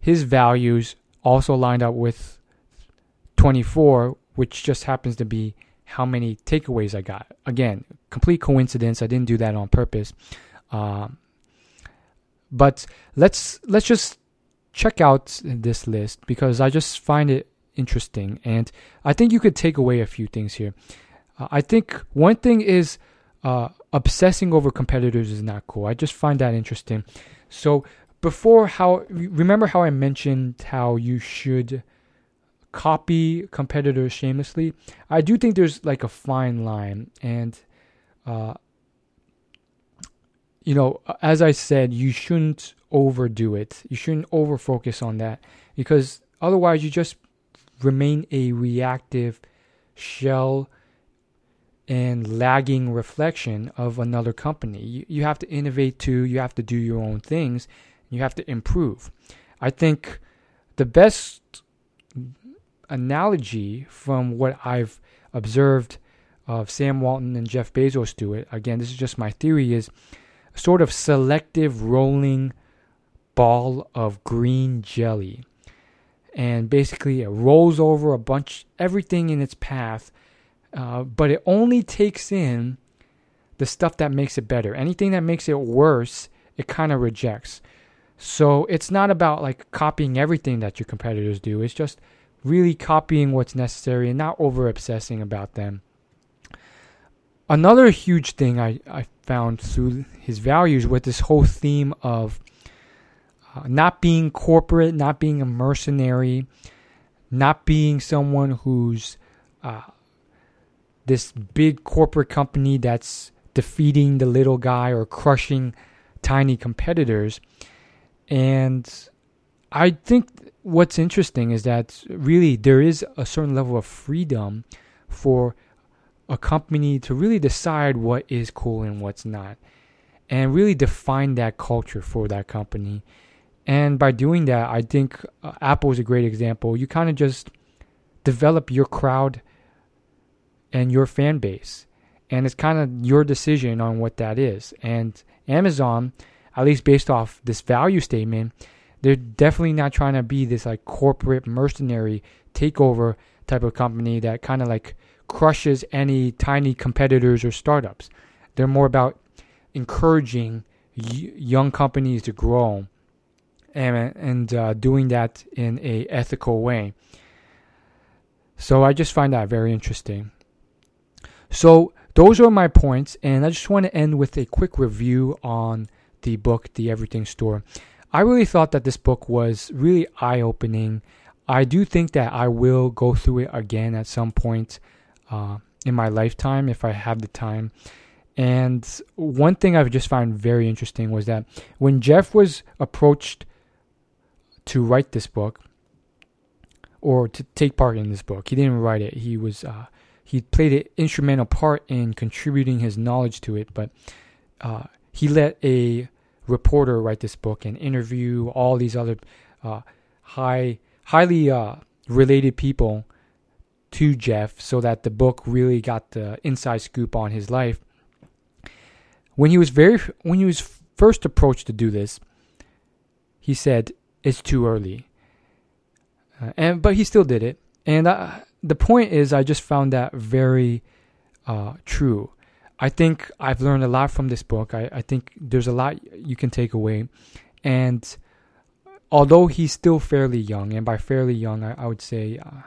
his values also lined up with twenty-four, which just happens to be how many takeaways I got. Again, complete coincidence. I didn't do that on purpose. Um, but let's let's just check out this list because I just find it interesting, and I think you could take away a few things here. I think one thing is uh, obsessing over competitors is not cool. I just find that interesting. So before, how remember how I mentioned how you should copy competitors shamelessly? I do think there's like a fine line. And, uh, you know, as I said, you shouldn't overdo it. You shouldn't over-focus on that because Otherwise, you just remain a reactive shell and lagging reflection of another company. You, you have to innovate too. You have to do your own things. You have to improve. I think the best analogy from what I've observed of Sam Walton and Jeff Bezos do it, again, this is just my theory, is sort of selective rolling ball of green jelly. And basically it rolls over a bunch, everything in its path, uh, but it only takes in the stuff that makes it better. Anything that makes it worse, it kind of rejects. So it's not about like copying everything that your competitors do. It's just really copying what's necessary and not over-obsessing about them. Another huge thing I, I found through his values with this whole theme of uh, not being corporate, not being a mercenary, not being someone who's uh, this big corporate company that's defeating the little guy or crushing tiny competitors. And I think what's interesting is that really there is a certain level of freedom for a company to really decide what is cool and what's not, and really define that culture for that company. And by doing that, I think uh, Apple is a great example. You kind of just develop your crowd and your fan base, and it's kind of your decision on what that is. And Amazon, at least based off this value statement, they're definitely not trying to be this like corporate mercenary takeover type of company that kind of like crushes any tiny competitors or startups. They're more about encouraging y- young companies to grow and, and uh, doing that in a ethical way. So I just find that very interesting. So those are my points, and I just want to end with a quick review on the book, The Everything Store. I really thought that this book was really eye-opening. I do think that I will go through it again at some point uh, in my lifetime if I have the time. And one thing I've just found very interesting was that when Jeff was approached to write this book or to take part in this book, he didn't write it. He was uh, he played an instrumental part in contributing his knowledge to it, but uh, he let a reporter write this book and interview all these other uh, high highly uh, related people to Jeff so that the book really got the inside scoop on his life. When he was very when he was first approached to do this, he said, it's too early. Uh, and but he still did it. And uh, the point is, I just found that very uh, true. I think I've learned a lot from this book. I, I think there's a lot you can take away. And although he's still fairly young, and by fairly young, I, I would say, uh,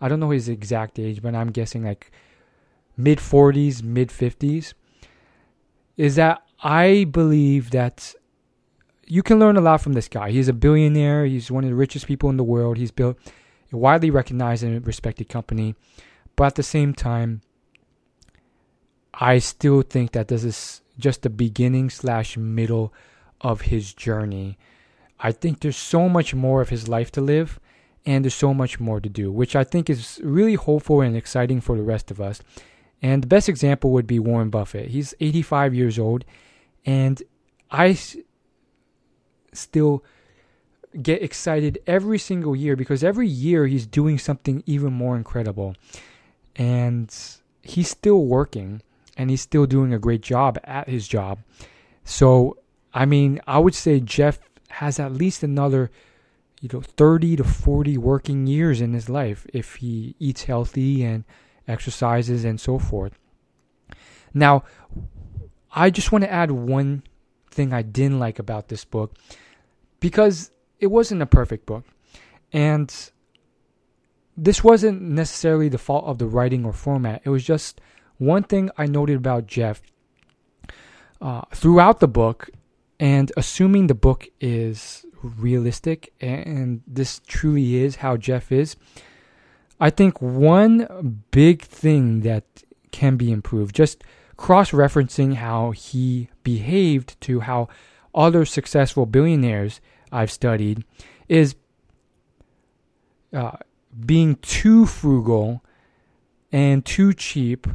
I don't know his exact age, but I'm guessing like mid forties, mid fifties, is that I believe that you can learn a lot from this guy. He's a billionaire. He's one of the richest people in the world. He's built a widely recognized and respected company. But at the same time, I still think that this is just the beginning slash middle of his journey. I think there's so much more of his life to live, and there's so much more to do, which I think is really hopeful and exciting for the rest of us. And the best example would be Warren Buffett. He's eighty-five years old, and I s- still get excited every single year because every year he's doing something even more incredible. And he's still working, and he's still doing a great job at his job. So, I mean, I would say Jeff has at least another, you know, thirty to forty working years in his life if he eats healthy and exercises and so forth. Now, I just want to add one thing I didn't like about this book, because it wasn't a perfect book. And this wasn't necessarily the fault of the writing or format. It was just one thing I noted about Jeff uh, throughout the book. And assuming the book is realistic, and this truly is how Jeff is, I think one big thing that can be improved, just cross-referencing how he behaved to how other successful billionaires I've studied, is uh, being too frugal and too cheap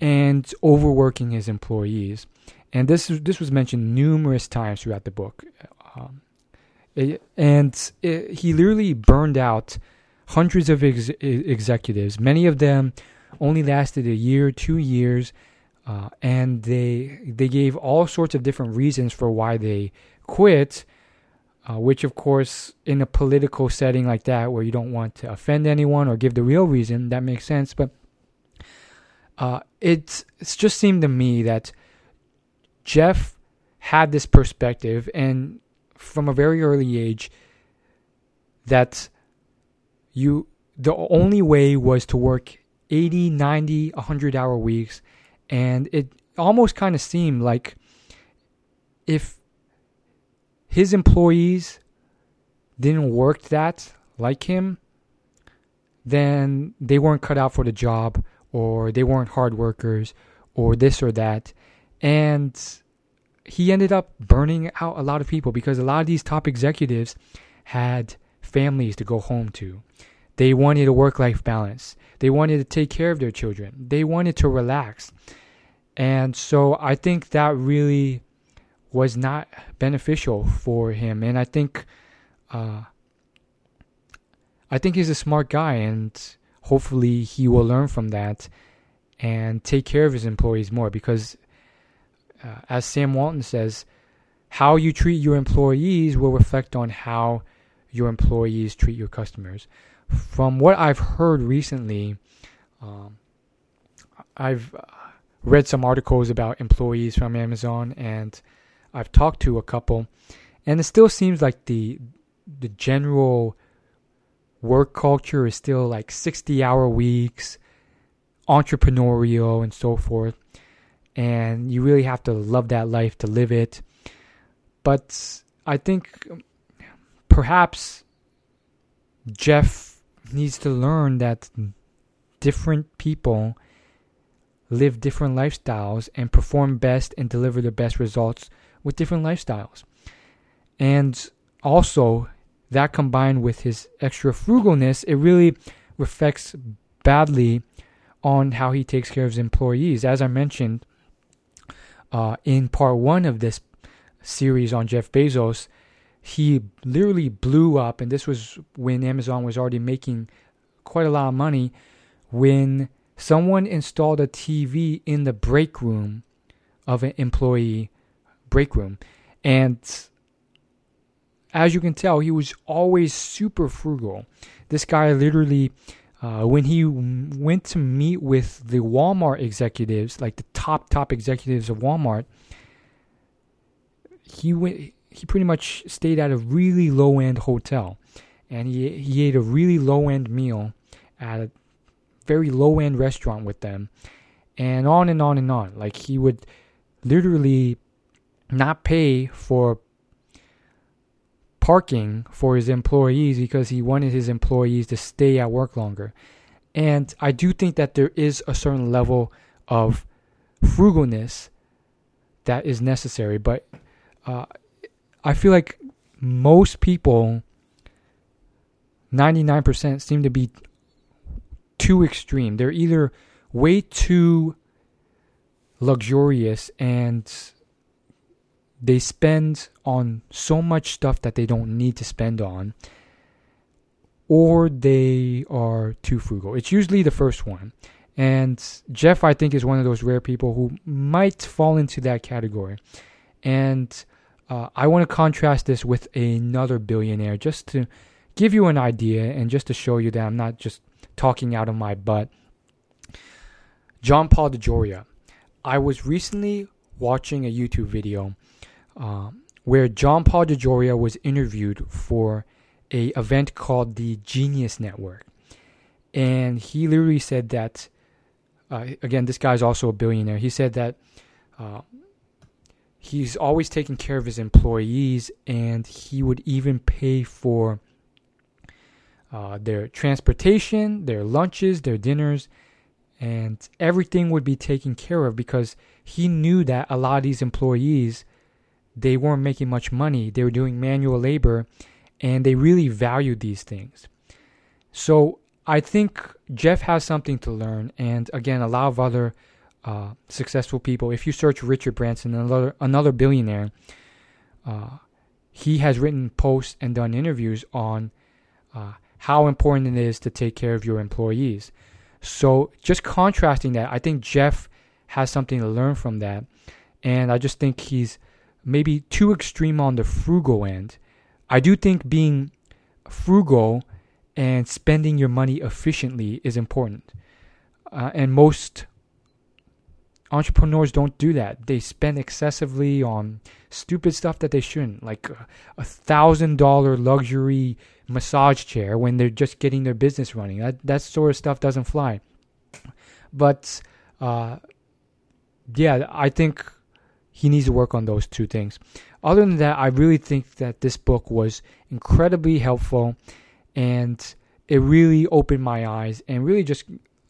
and overworking his employees. And this this was mentioned numerous times throughout the book. Um, it, and it, he literally burned out hundreds of ex- executives. Many of them only lasted a year, two years, uh, and they they gave all sorts of different reasons for why they quit, uh, which, of course, in a political setting like that where you don't want to offend anyone or give the real reason, that makes sense. But uh, it, it just seemed to me that Jeff had this perspective, and from a very early age, that you the only way was to work eighty, ninety, one hundred hour weeks, and it almost kind of seemed like if his employees didn't work that like him, then they weren't cut out for the job, or they weren't hard workers, or this or that. And he ended up burning out a lot of people because a lot of these top executives had families to go home to. They wanted a work-life balance. They wanted to take care of their children. They wanted to relax. And so I think that really was not beneficial for him. And I think uh, I think he's a smart guy, and hopefully he will learn from that and take care of his employees more, because Uh, as Sam Walton says, how you treat your employees will reflect on how your employees treat your customers. From what I've heard recently, um, I've read some articles about employees from Amazon, and I've talked to a couple, and it still seems like the the general work culture is still like sixty-hour weeks, entrepreneurial, and so forth. And you really have to love that life to live it. But I think perhaps Jeff needs to learn that different people live different lifestyles and perform best and deliver the best results with different lifestyles. And also, that combined with his extra frugalness, it really reflects badly on how he takes care of his employees. As I mentioned, Uh, in part one of this series on Jeff Bezos, he literally blew up, and this was when Amazon was already making quite a lot of money, when someone installed a T V in the break room of an employee break room. And as you can tell, he was always super frugal. This guy literally, Uh, when he went to meet with the Walmart executives, like the top, top executives of Walmart, he went. He pretty much stayed at a really low-end hotel. And he, he ate a really low-end meal at a very low-end restaurant with them. And on and on and on. Like, he would literally not pay for parking for his employees because he wanted his employees to stay at work longer. And I do think that there is a certain level of frugalness that is necessary, but uh, I feel like most people, ninety-nine percent, seem to be too extreme. They're either way too luxurious and they spend on so much stuff that they don't need to spend on, or they are too frugal. It's usually the first one. And Jeff, I think, is one of those rare people who might fall into that category. And uh, I want to contrast this with another billionaire just to give you an idea and just to show you that I'm not just talking out of my butt. John Paul DeJoria. I was recently watching a YouTube video Um, where John Paul DeJoria was interviewed for a event called the Genius Network. And he literally said that, uh, again, this guy's also a billionaire. He said that uh, he's always taking care of his employees, and he would even pay for uh, their transportation, their lunches, their dinners, and everything would be taken care of because he knew that a lot of these employees, they weren't making much money. They were doing manual labor, and they really valued these things. So I think Jeff has something to learn, and again, a lot of other uh, successful people. If you search Richard Branson, another another billionaire, uh, he has written posts and done interviews on uh, how important it is to take care of your employees. So just contrasting that, I think Jeff has something to learn from that, and I just think he's maybe too extreme on the frugal end. I do think being frugal and spending your money efficiently is important. Uh, and most entrepreneurs don't do that. They spend excessively on stupid stuff that they shouldn't, like a one thousand dollars luxury massage chair when they're just getting their business running. That, that sort of stuff doesn't fly. But uh, yeah, I think he needs to work on those two things. Other than that, I really think that this book was incredibly helpful. And it really opened my eyes and really just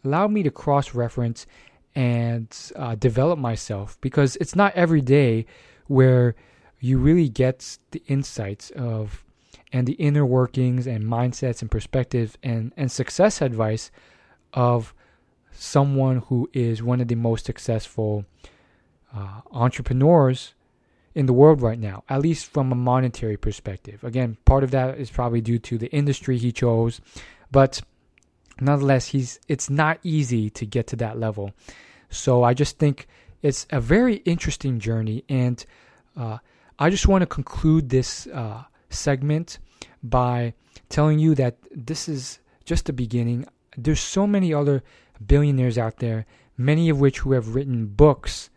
allowed me to cross-reference and uh, develop myself, because it's not every day where you really get the insights of and the inner workings and mindsets and perspectives and, and success advice of someone who is one of the most successful uh, entrepreneurs in the world right now, at least from a monetary perspective. Again, part of that is probably due to the industry he chose, but nonetheless, he's it's not easy to get to that level. So I just think it's a very interesting journey, and uh, I just want to conclude this uh, segment by telling you that this is just the beginning. There's so many other billionaires out there, many of which who have written books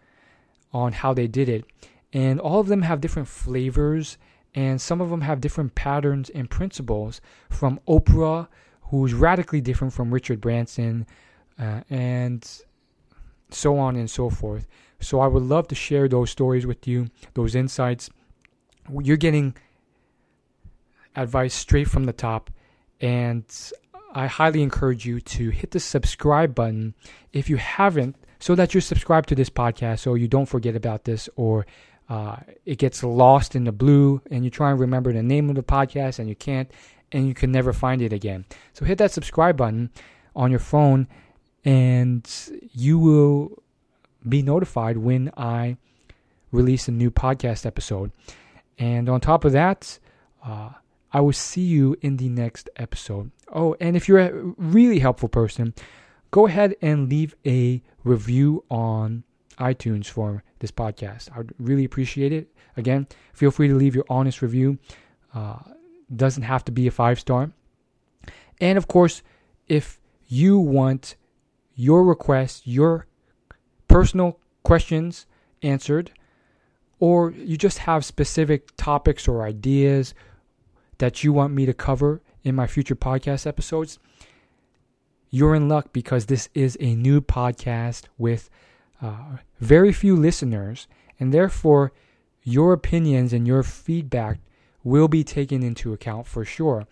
on how they did it. And all of them have different flavors, and some of them have different patterns and principles, from Oprah, who's radically different from Richard Branson, uh, and so on and so forth. So I would love to share those stories with you, those insights. You're getting advice straight from the top, and I highly encourage you to hit the subscribe button if you haven't, so that you're subscribed to this podcast so you don't forget about this, or Uh, it gets lost in the blue and you try and remember the name of the podcast and you can't, and you can never find it again. So hit that subscribe button on your phone and you will be notified when I release a new podcast episode. And on top of that, uh, I will see you in the next episode. Oh, and if you're a really helpful person, go ahead and leave a review on iTunes for this podcast. I would really appreciate it. Again, feel free to leave your honest review. Uh, doesn't have to be a five-star. And of course, if you want your requests, your personal questions answered, or you just have specific topics or ideas that you want me to cover in my future podcast episodes, you're in luck, because this is a new podcast with Uh, very few listeners, and therefore your opinions and your feedback will be taken into account for sure.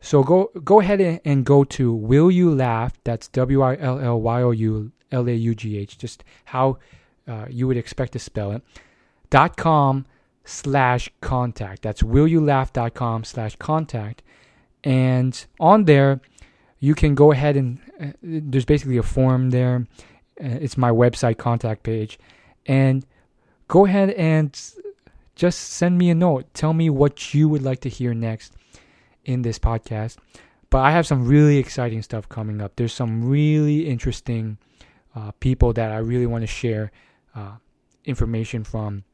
So go go ahead and, and go to Will You Laugh, that's W I L L Y O U L A U G H, just how uh, you would expect to spell it, dot com slash contact. That's will you laugh dot com slash contact. And on there, you can go ahead and uh, there's basically a form there. It's my website contact page, and go ahead and just send me a note. Tell me what you would like to hear next in this podcast. But I have some really exciting stuff coming up. There's some really interesting uh, people that I really want to share uh, information from.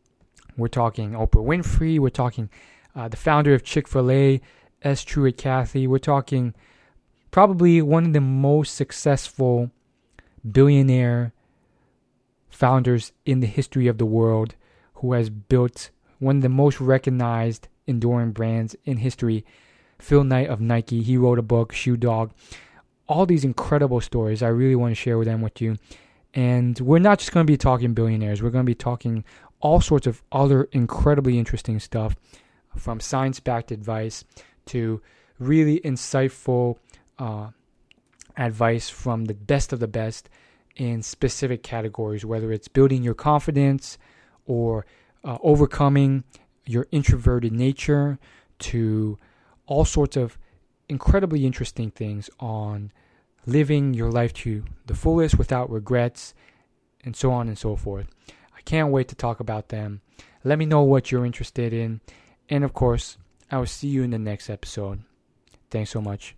We're talking Oprah Winfrey. We're talking uh, the founder of Chick-fil-A, S. Truett Cathy. We're talking probably one of the most successful billionaire founders in the history of the world, who has built one of the most recognized enduring brands in history, Phil Knight of Nike. He wrote a book, Shoe Dog. All these incredible stories. I really want to share with them with you. And we're not just going to be talking billionaires. We're going to be talking all sorts of other incredibly interesting stuff, from science-backed advice to really insightful uh advice from the best of the best in specific categories, whether it's building your confidence or uh, overcoming your introverted nature, to all sorts of incredibly interesting things on living your life to the fullest without regrets, and so on and so forth. I can't wait to talk about them. Let me know what you're interested in. And of course, I will see you in the next episode. Thanks so much.